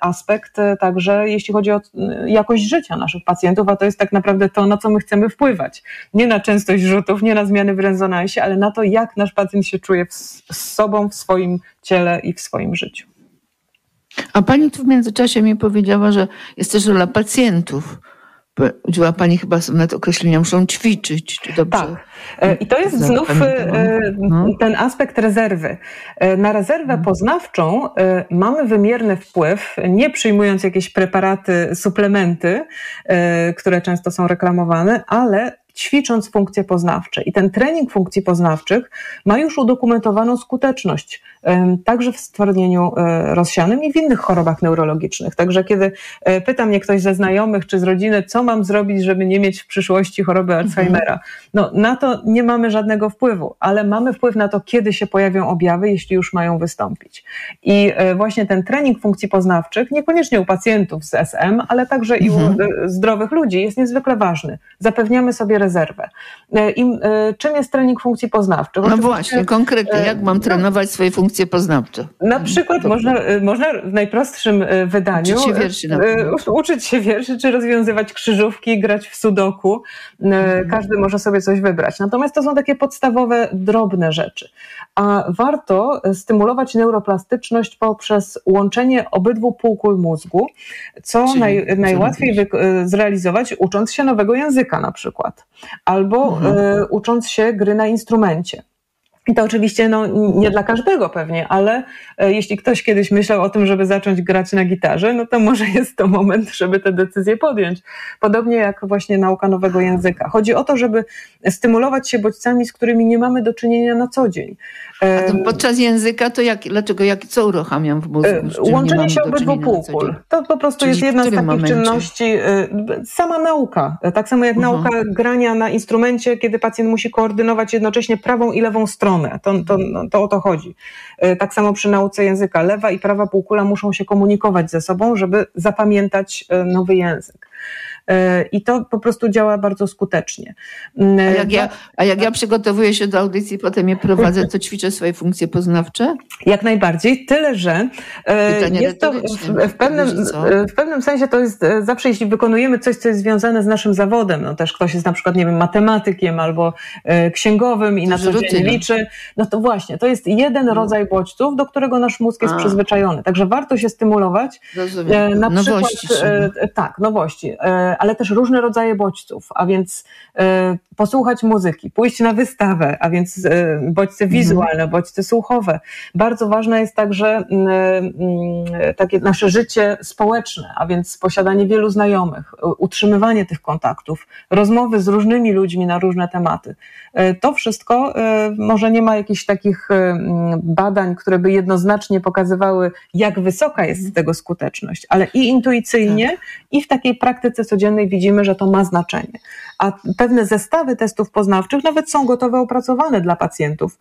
aspekt, także jeśli chodzi o jakość życia naszych pacjentów, a to jest tak naprawdę to, na co my chcemy wpływać. Nie na częstość rzutów, nie na zmiany w rezonansie, ale na to, jak nasz pacjent się czuje z sobą, w swoim ciele i w swoim życiu. A pani tu w międzyczasie mi powiedziała, że jest też rola pacjentów. Udziała Pani chyba nawet określenia, muszą ćwiczyć. Czy dobrze? Tak. I to jest znów no. ten aspekt rezerwy. Na rezerwę no. poznawczą mamy wymierny wpływ, nie przyjmując jakieś preparaty, suplementy, które często są reklamowane, ale ćwicząc funkcje poznawcze. I ten trening funkcji poznawczych ma już udokumentowaną skuteczność, także w stwardnieniu rozsianym i w innych chorobach neurologicznych. Także kiedy pyta mnie ktoś ze znajomych czy z rodziny, co mam zrobić, żeby nie mieć w przyszłości choroby Alzheimera, no na to nie mamy żadnego wpływu, ale mamy wpływ na to, kiedy się pojawią objawy, jeśli już mają wystąpić. I właśnie ten trening funkcji poznawczych, niekoniecznie u pacjentów z S M, ale także i u zdrowych ludzi, jest niezwykle ważny. Zapewniamy sobie rezerwę. I czym jest trening funkcji poznawczych? No oczywiście, właśnie, konkretnie, jak mam trenować swoje funkcje poznawcze? Na przykład to można, można w najprostszym wydaniu uczyć się wierszy, na uczyć się wierszy czy rozwiązywać krzyżówki, grać w sudoku. Każdy może sobie coś wybrać. Natomiast to są takie podstawowe, drobne rzeczy. A warto stymulować neuroplastyczność poprzez łączenie obydwu półkul mózgu, co Czyli, naj, najłatwiej wy- zrealizować ucząc się nowego języka na przykład. Albo y, ucząc się gry na instrumencie. I to oczywiście no, nie dla każdego pewnie, ale y, jeśli ktoś kiedyś myślał o tym, żeby zacząć grać na gitarze, no to może jest to moment, żeby tę decyzję podjąć. Podobnie jak właśnie nauka nowego języka. Chodzi o to, żeby stymulować się bodźcami, z którymi nie mamy do czynienia na co dzień. A to podczas języka to jak, dlaczego, jak, co uruchamiam w mózgu? Łączenie się obydwu półkul. To po prostu Czyli jest jedna z takich momencie? czynności, sama nauka. Tak samo jak uh-huh. nauka grania na instrumencie, kiedy pacjent musi koordynować jednocześnie prawą i lewą stronę. To, to, to o to chodzi. Tak samo przy nauce języka. Lewa i prawa półkula muszą się komunikować ze sobą, żeby zapamiętać nowy język. I to po prostu działa bardzo skutecznie. A jak ja, a jak ja przygotowuję się do audycji, potem je prowadzę, to ćwiczę swoje funkcje poznawcze? Jak najbardziej, tyle że Pytanie jest to w, w, pewnym, w pewnym sensie to jest zawsze, jeśli wykonujemy coś, co jest związane z naszym zawodem, no też ktoś jest na przykład, nie wiem, matematykiem albo księgowym i to na co dzień liczy, no to właśnie, to jest jeden no. rodzaj bodźców, do którego nasz mózg jest a. przyzwyczajony. Także warto się stymulować. Rozumiem. Na przykład, nowości. Tak, nowości. Ale też różne rodzaje bodźców, a więc y, posłuchać muzyki, pójść na wystawę, a więc y, bodźce wizualne, mm-hmm. bodźce słuchowe. Bardzo ważne jest także y, y, takie nasze życie społeczne, a więc posiadanie wielu znajomych, y, utrzymywanie tych kontaktów, rozmowy z różnymi ludźmi na różne tematy. Y, to wszystko, y, może nie ma jakichś takich y, badań, które by jednoznacznie pokazywały, jak wysoka jest z tego skuteczność, ale i intuicyjnie, tak. i w takiej praktyce codziennej widzimy, że to ma znaczenie. A pewne zestawy testów poznawczych nawet są gotowe, opracowane dla pacjentów,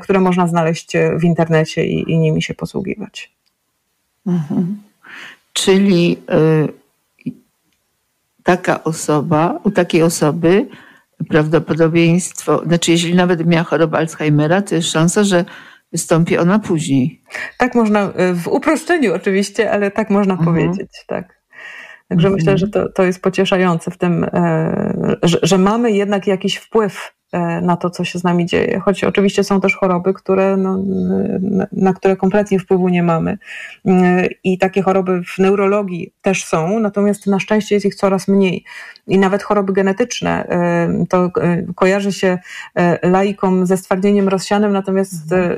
które można znaleźć w internecie i, i nimi się posługiwać. Mhm. Czyli y, taka osoba, u takiej osoby prawdopodobieństwo, znaczy jeśli nawet miała chorobę Alzheimera, to jest szansa, że wystąpi ona później. Tak można, w uproszczeniu oczywiście, ale tak można mhm. powiedzieć, tak. Także myślę, że to, to jest pocieszające w tym, że, że mamy jednak jakiś wpływ na to, co się z nami dzieje. Choć oczywiście są też choroby, które, no, na które kompletnie wpływu nie mamy. I takie choroby w neurologii też są, natomiast na szczęście jest ich coraz mniej. I nawet choroby genetyczne, to kojarzy się laikom ze stwardnieniem rozsianym, natomiast mhm.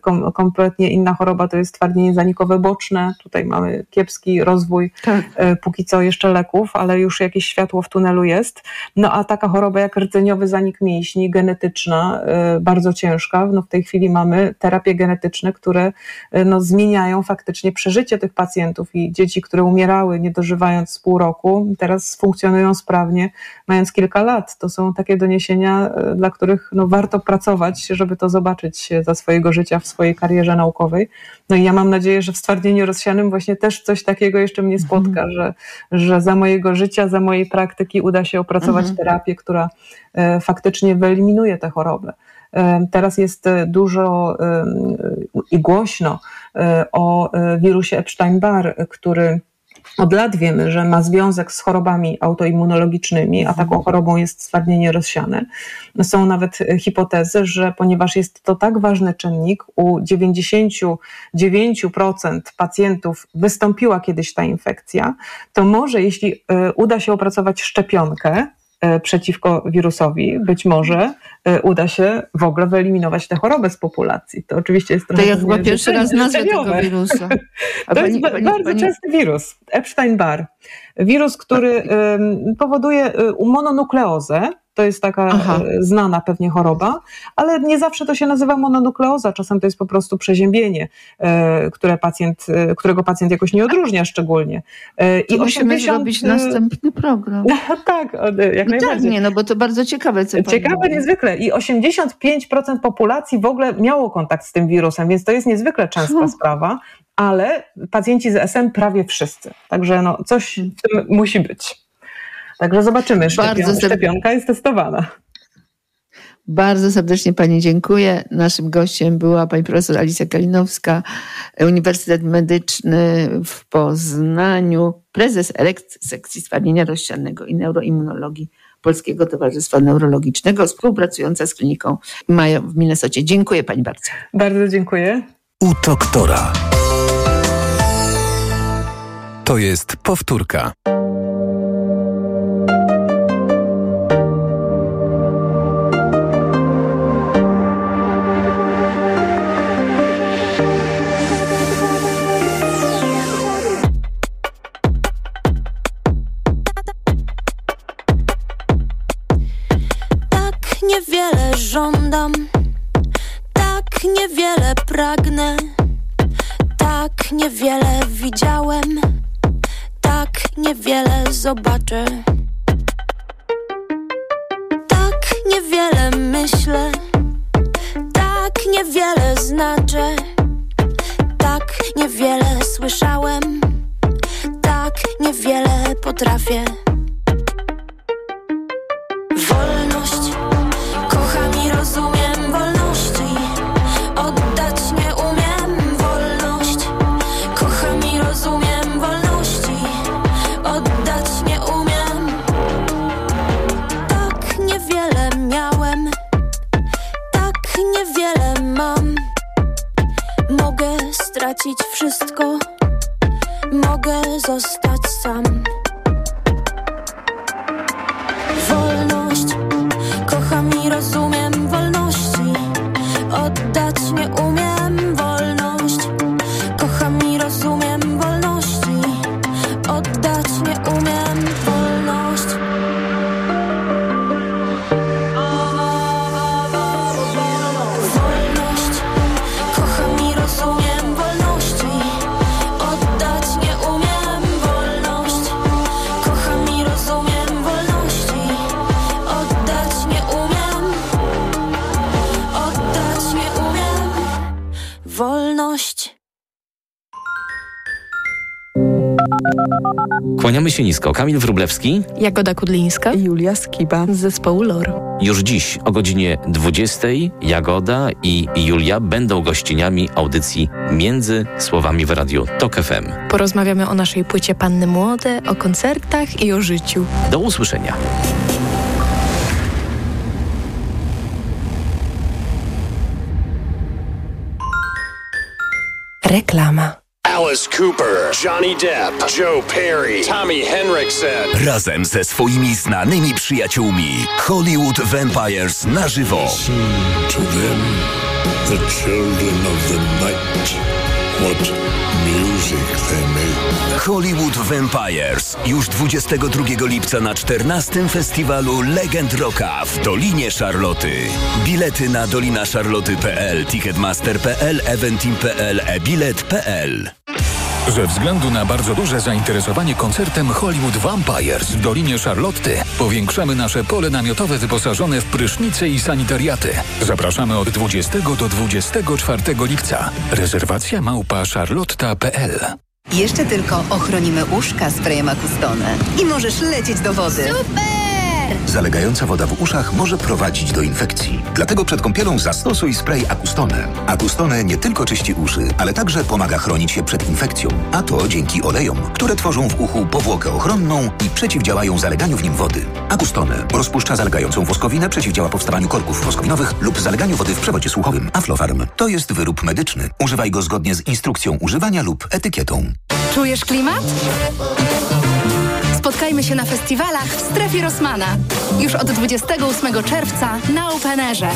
kom, kompletnie inna choroba to jest stwardnienie zanikowe boczne. Tutaj mamy kiepski rozwój, tak. póki co jeszcze leków, ale już jakieś światło w tunelu jest. No a taka choroba jak rdzeniowy zanik mięśni, mięśni, genetyczna, bardzo ciężka. No w tej chwili mamy terapie genetyczne, które no zmieniają faktycznie przeżycie tych pacjentów i dzieci, które umierały nie dożywając pół roku, teraz funkcjonują sprawnie, mając kilka lat. To są takie doniesienia, dla których no warto pracować, żeby to zobaczyć za swojego życia w swojej karierze naukowej. No i ja mam nadzieję, że w stwardnieniu rozsianym właśnie też coś takiego jeszcze mnie spotka, mhm. że, że za mojego życia, za mojej praktyki uda się opracować mhm. terapię, która faktycznie wyeliminuje tę chorobę. Teraz jest dużo i głośno o wirusie Epstein-Barr, który Od lat wiemy, że ma związek z chorobami autoimmunologicznymi, a taką chorobą jest stwardnienie rozsiane. Są nawet hipotezy, że ponieważ jest to tak ważny czynnik, u dziewięćdziesiąt dziewięć procent pacjentów wystąpiła kiedyś ta infekcja, to może jeśli uda się opracować szczepionkę przeciwko wirusowi, być może uda się w ogóle wyeliminować tę chorobę z populacji. To oczywiście jest trochę... To ja chyba pierwszy raz nazwę tego wirusa. A to pani, jest ba- pani, bardzo pani... częsty wirus, Epstein-Barr. Wirus, który pani... powoduje mononukleozę. To jest taka Aha. znana pewnie choroba, ale nie zawsze to się nazywa mononukleoza. Czasem to jest po prostu przeziębienie, które pacjent, którego pacjent jakoś nie odróżnia szczególnie. I musimy osiemdziesiąt... zrobić następny program. No, tak, jak no najbardziej. Tak, nie, no bo to bardzo ciekawe. Co ciekawe pani niezwykle. I osiemdziesiąt pięć procent populacji w ogóle miało kontakt z tym wirusem, więc to jest niezwykle częsta hmm. sprawa, ale pacjenci z S M prawie wszyscy. Także no, coś w tym musi być. Także zobaczymy, szczepion- szczepionka jest testowana. Bardzo serdecznie pani dziękuję. Naszym gościem była pani profesor Alicja Kalinowska, Uniwersytet Medyczny w Poznaniu, prezes elekt sekcji stwardnienia rozsianego i neuroimmunologii Polskiego Towarzystwa Neurologicznego, współpracująca z kliniką Mayo w Minnesocie. Dziękuję pani bardzo. Bardzo dziękuję. U doktora. To jest powtórka. Niewiele żądam, tak niewiele pragnę, tak niewiele widziałem, tak niewiele zobaczę. Tak niewiele myślę, tak niewiele znaczę, tak niewiele słyszałem, tak niewiele potrafię. Wolność. Rozumiem wolności, oddać nie umiem. Wolność, kocham i rozumiem wolności, oddać nie umiem. Tak niewiele miałem, tak niewiele mam. Mogę stracić wszystko, mogę zostać sam. Wolność, kocham i rozumiem. Oddać nie umiem wolność, kocham i rozumiem wolności, oddać nie umiem wolność. Wolność, kocham i rozumiem wolności, oddać nie umiem wolność, kocham i rozumiem wolności, oddać nie umiem. Oddać wolność. Kłaniamy się nisko. Kamil Wróblewski, Jagoda Kudlińska i Julia Skiba z zespołu L O R. Już dziś o godzinie dwudziestej Jagoda i Julia będą gościniami audycji Między Słowami w Radiu Tok F M. Porozmawiamy o naszej płycie Panny Młode, o koncertach i o życiu. Do usłyszenia. Reklama. Alice Cooper, Johnny Depp, Joe Perry, Tommy Henriksen. Razem ze swoimi znanymi przyjaciółmi Hollywood Vampires na żywo. To them, the children of the night. What music they make. Hollywood Vampires. Już dwudziestego drugiego lipca na czternastym Festiwalu Legend Rocka w Dolinie Szarloty. Bilety na dolina szarloty kropka p l, ticketmaster kropka p l, eventim kropka p l, e bilet kropka p l. Ze względu na bardzo duże zainteresowanie koncertem Hollywood Vampires w Dolinie Charlotty powiększamy nasze pole namiotowe wyposażone w prysznice i sanitariaty. Zapraszamy od dwudziestego do dwudziestego czwartego lipca. Rezerwacja małpa charlotta kropka p l. Jeszcze tylko ochronimy uszka sprayem Acoustone i możesz lecieć do wody. Super! Super! Zalegająca woda w uszach może prowadzić do infekcji. Dlatego przed kąpielą zastosuj spray Acoustone. Acoustone nie tylko czyści uszy, ale także pomaga chronić się przed infekcją. A to dzięki olejom, które tworzą w uchu powłokę ochronną i przeciwdziałają zaleganiu w nim wody. Acoustone rozpuszcza zalegającą woskowinę, przeciwdziała powstawaniu korków woskowinowych lub zaleganiu wody w przewodzie słuchowym. Aflofarm to jest wyrób medyczny. Używaj go zgodnie z instrukcją używania lub etykietą. Czujesz klimat? Spotkajmy się na festiwalach w strefie Rossmana. Już od dwudziestego ósmego czerwca na Openerze.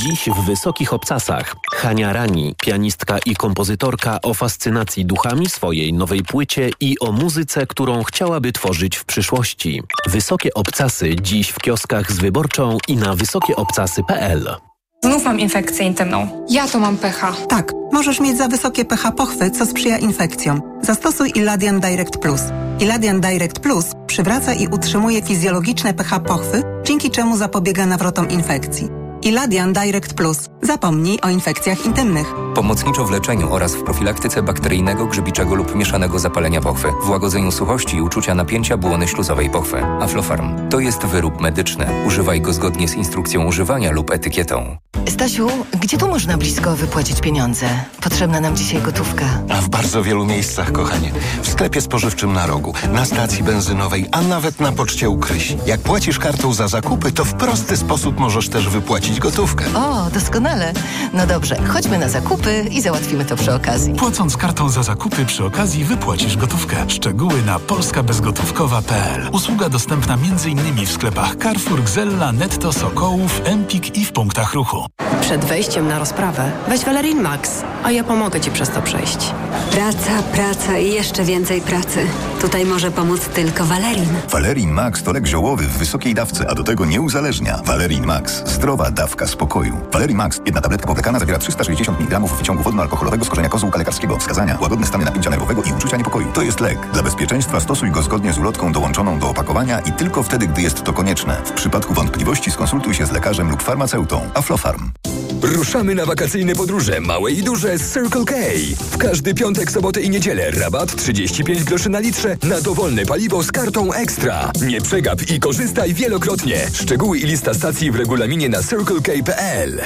Dziś w Wysokich Obcasach Hania Rani, pianistka i kompozytorka o fascynacji duchami, swojej nowej płycie i o muzyce, którą chciałaby tworzyć w przyszłości. Wysokie Obcasy dziś w kioskach z Wyborczą i na wysokie obcasy kropka p l. Znów mam infekcję intymną. Ja to mam pH. Tak, możesz mieć za wysokie pH pochwy, co sprzyja infekcjom. Zastosuj Iladian Direct Plus. Iladian Direct Plus przywraca i utrzymuje fizjologiczne pH pochwy, dzięki czemu zapobiega nawrotom infekcji. Iladian Direct Plus. Zapomnij o infekcjach intymnych. Pomocniczo w leczeniu oraz w profilaktyce bakteryjnego, grzybiczego lub mieszanego zapalenia pochwy, w łagodzeniu suchości i uczucia napięcia błony śluzowej pochwy. Aflofarm to jest wyrób medyczny. Używaj go zgodnie z instrukcją używania lub etykietą. Stasiu, gdzie tu można blisko wypłacić pieniądze? Potrzebna nam dzisiaj gotówka. A w bardzo wielu miejscach, kochanie. W sklepie spożywczym na rogu, na stacji benzynowej, a nawet na poczcie u Krysi. Jak płacisz kartą za zakupy, to w prosty sposób możesz też wypłacić gotówkę. O, doskonale. No dobrze, chodźmy na zakupy i załatwimy to przy okazji. Płacąc kartą za zakupy przy okazji wypłacisz gotówkę. Szczegóły na polska bezgotówkowa kropka p l. Usługa dostępna m.in. w sklepach Carrefour, Xella, Netto, Sokołów, Empik i w punktach ruchu. Przed wejściem na rozprawę weź Valerin Max, a ja pomogę Ci przez to przejść. Praca, praca i jeszcze więcej pracy. Tutaj może pomóc tylko Valerin. Valerin Max to lek ziołowy w wysokiej dawce, a do tego nie uzależnia. Valerin Max. Zdrowa dawka spokoju. Valerin Max. Jedna tabletka powlekana zawiera trzysta sześćdziesiąt miligramów wyciągu wodno-alkoholowego z korzenia kozłka lekarskiego. Wskazania: łagodne stany napięcia nerwowego i uczucia niepokoju. To jest lek. Dla bezpieczeństwa stosuj go zgodnie z ulotką dołączoną do opakowania i tylko wtedy, gdy jest to konieczne. W przypadku wątpliwości skonsultuj się z lekarzem lub farmaceutą. Aflofarm. Ruszamy na wakacyjne podróże, małe i duże, z Circle K. W każdy piątek, sobotę i niedzielę rabat trzydzieści pięć groszy na litrze na dowolne paliwo z kartą Ekstra. Nie przegap i korzystaj wielokrotnie. Szczegóły i lista stacji w regulaminie na circle k kropka p l.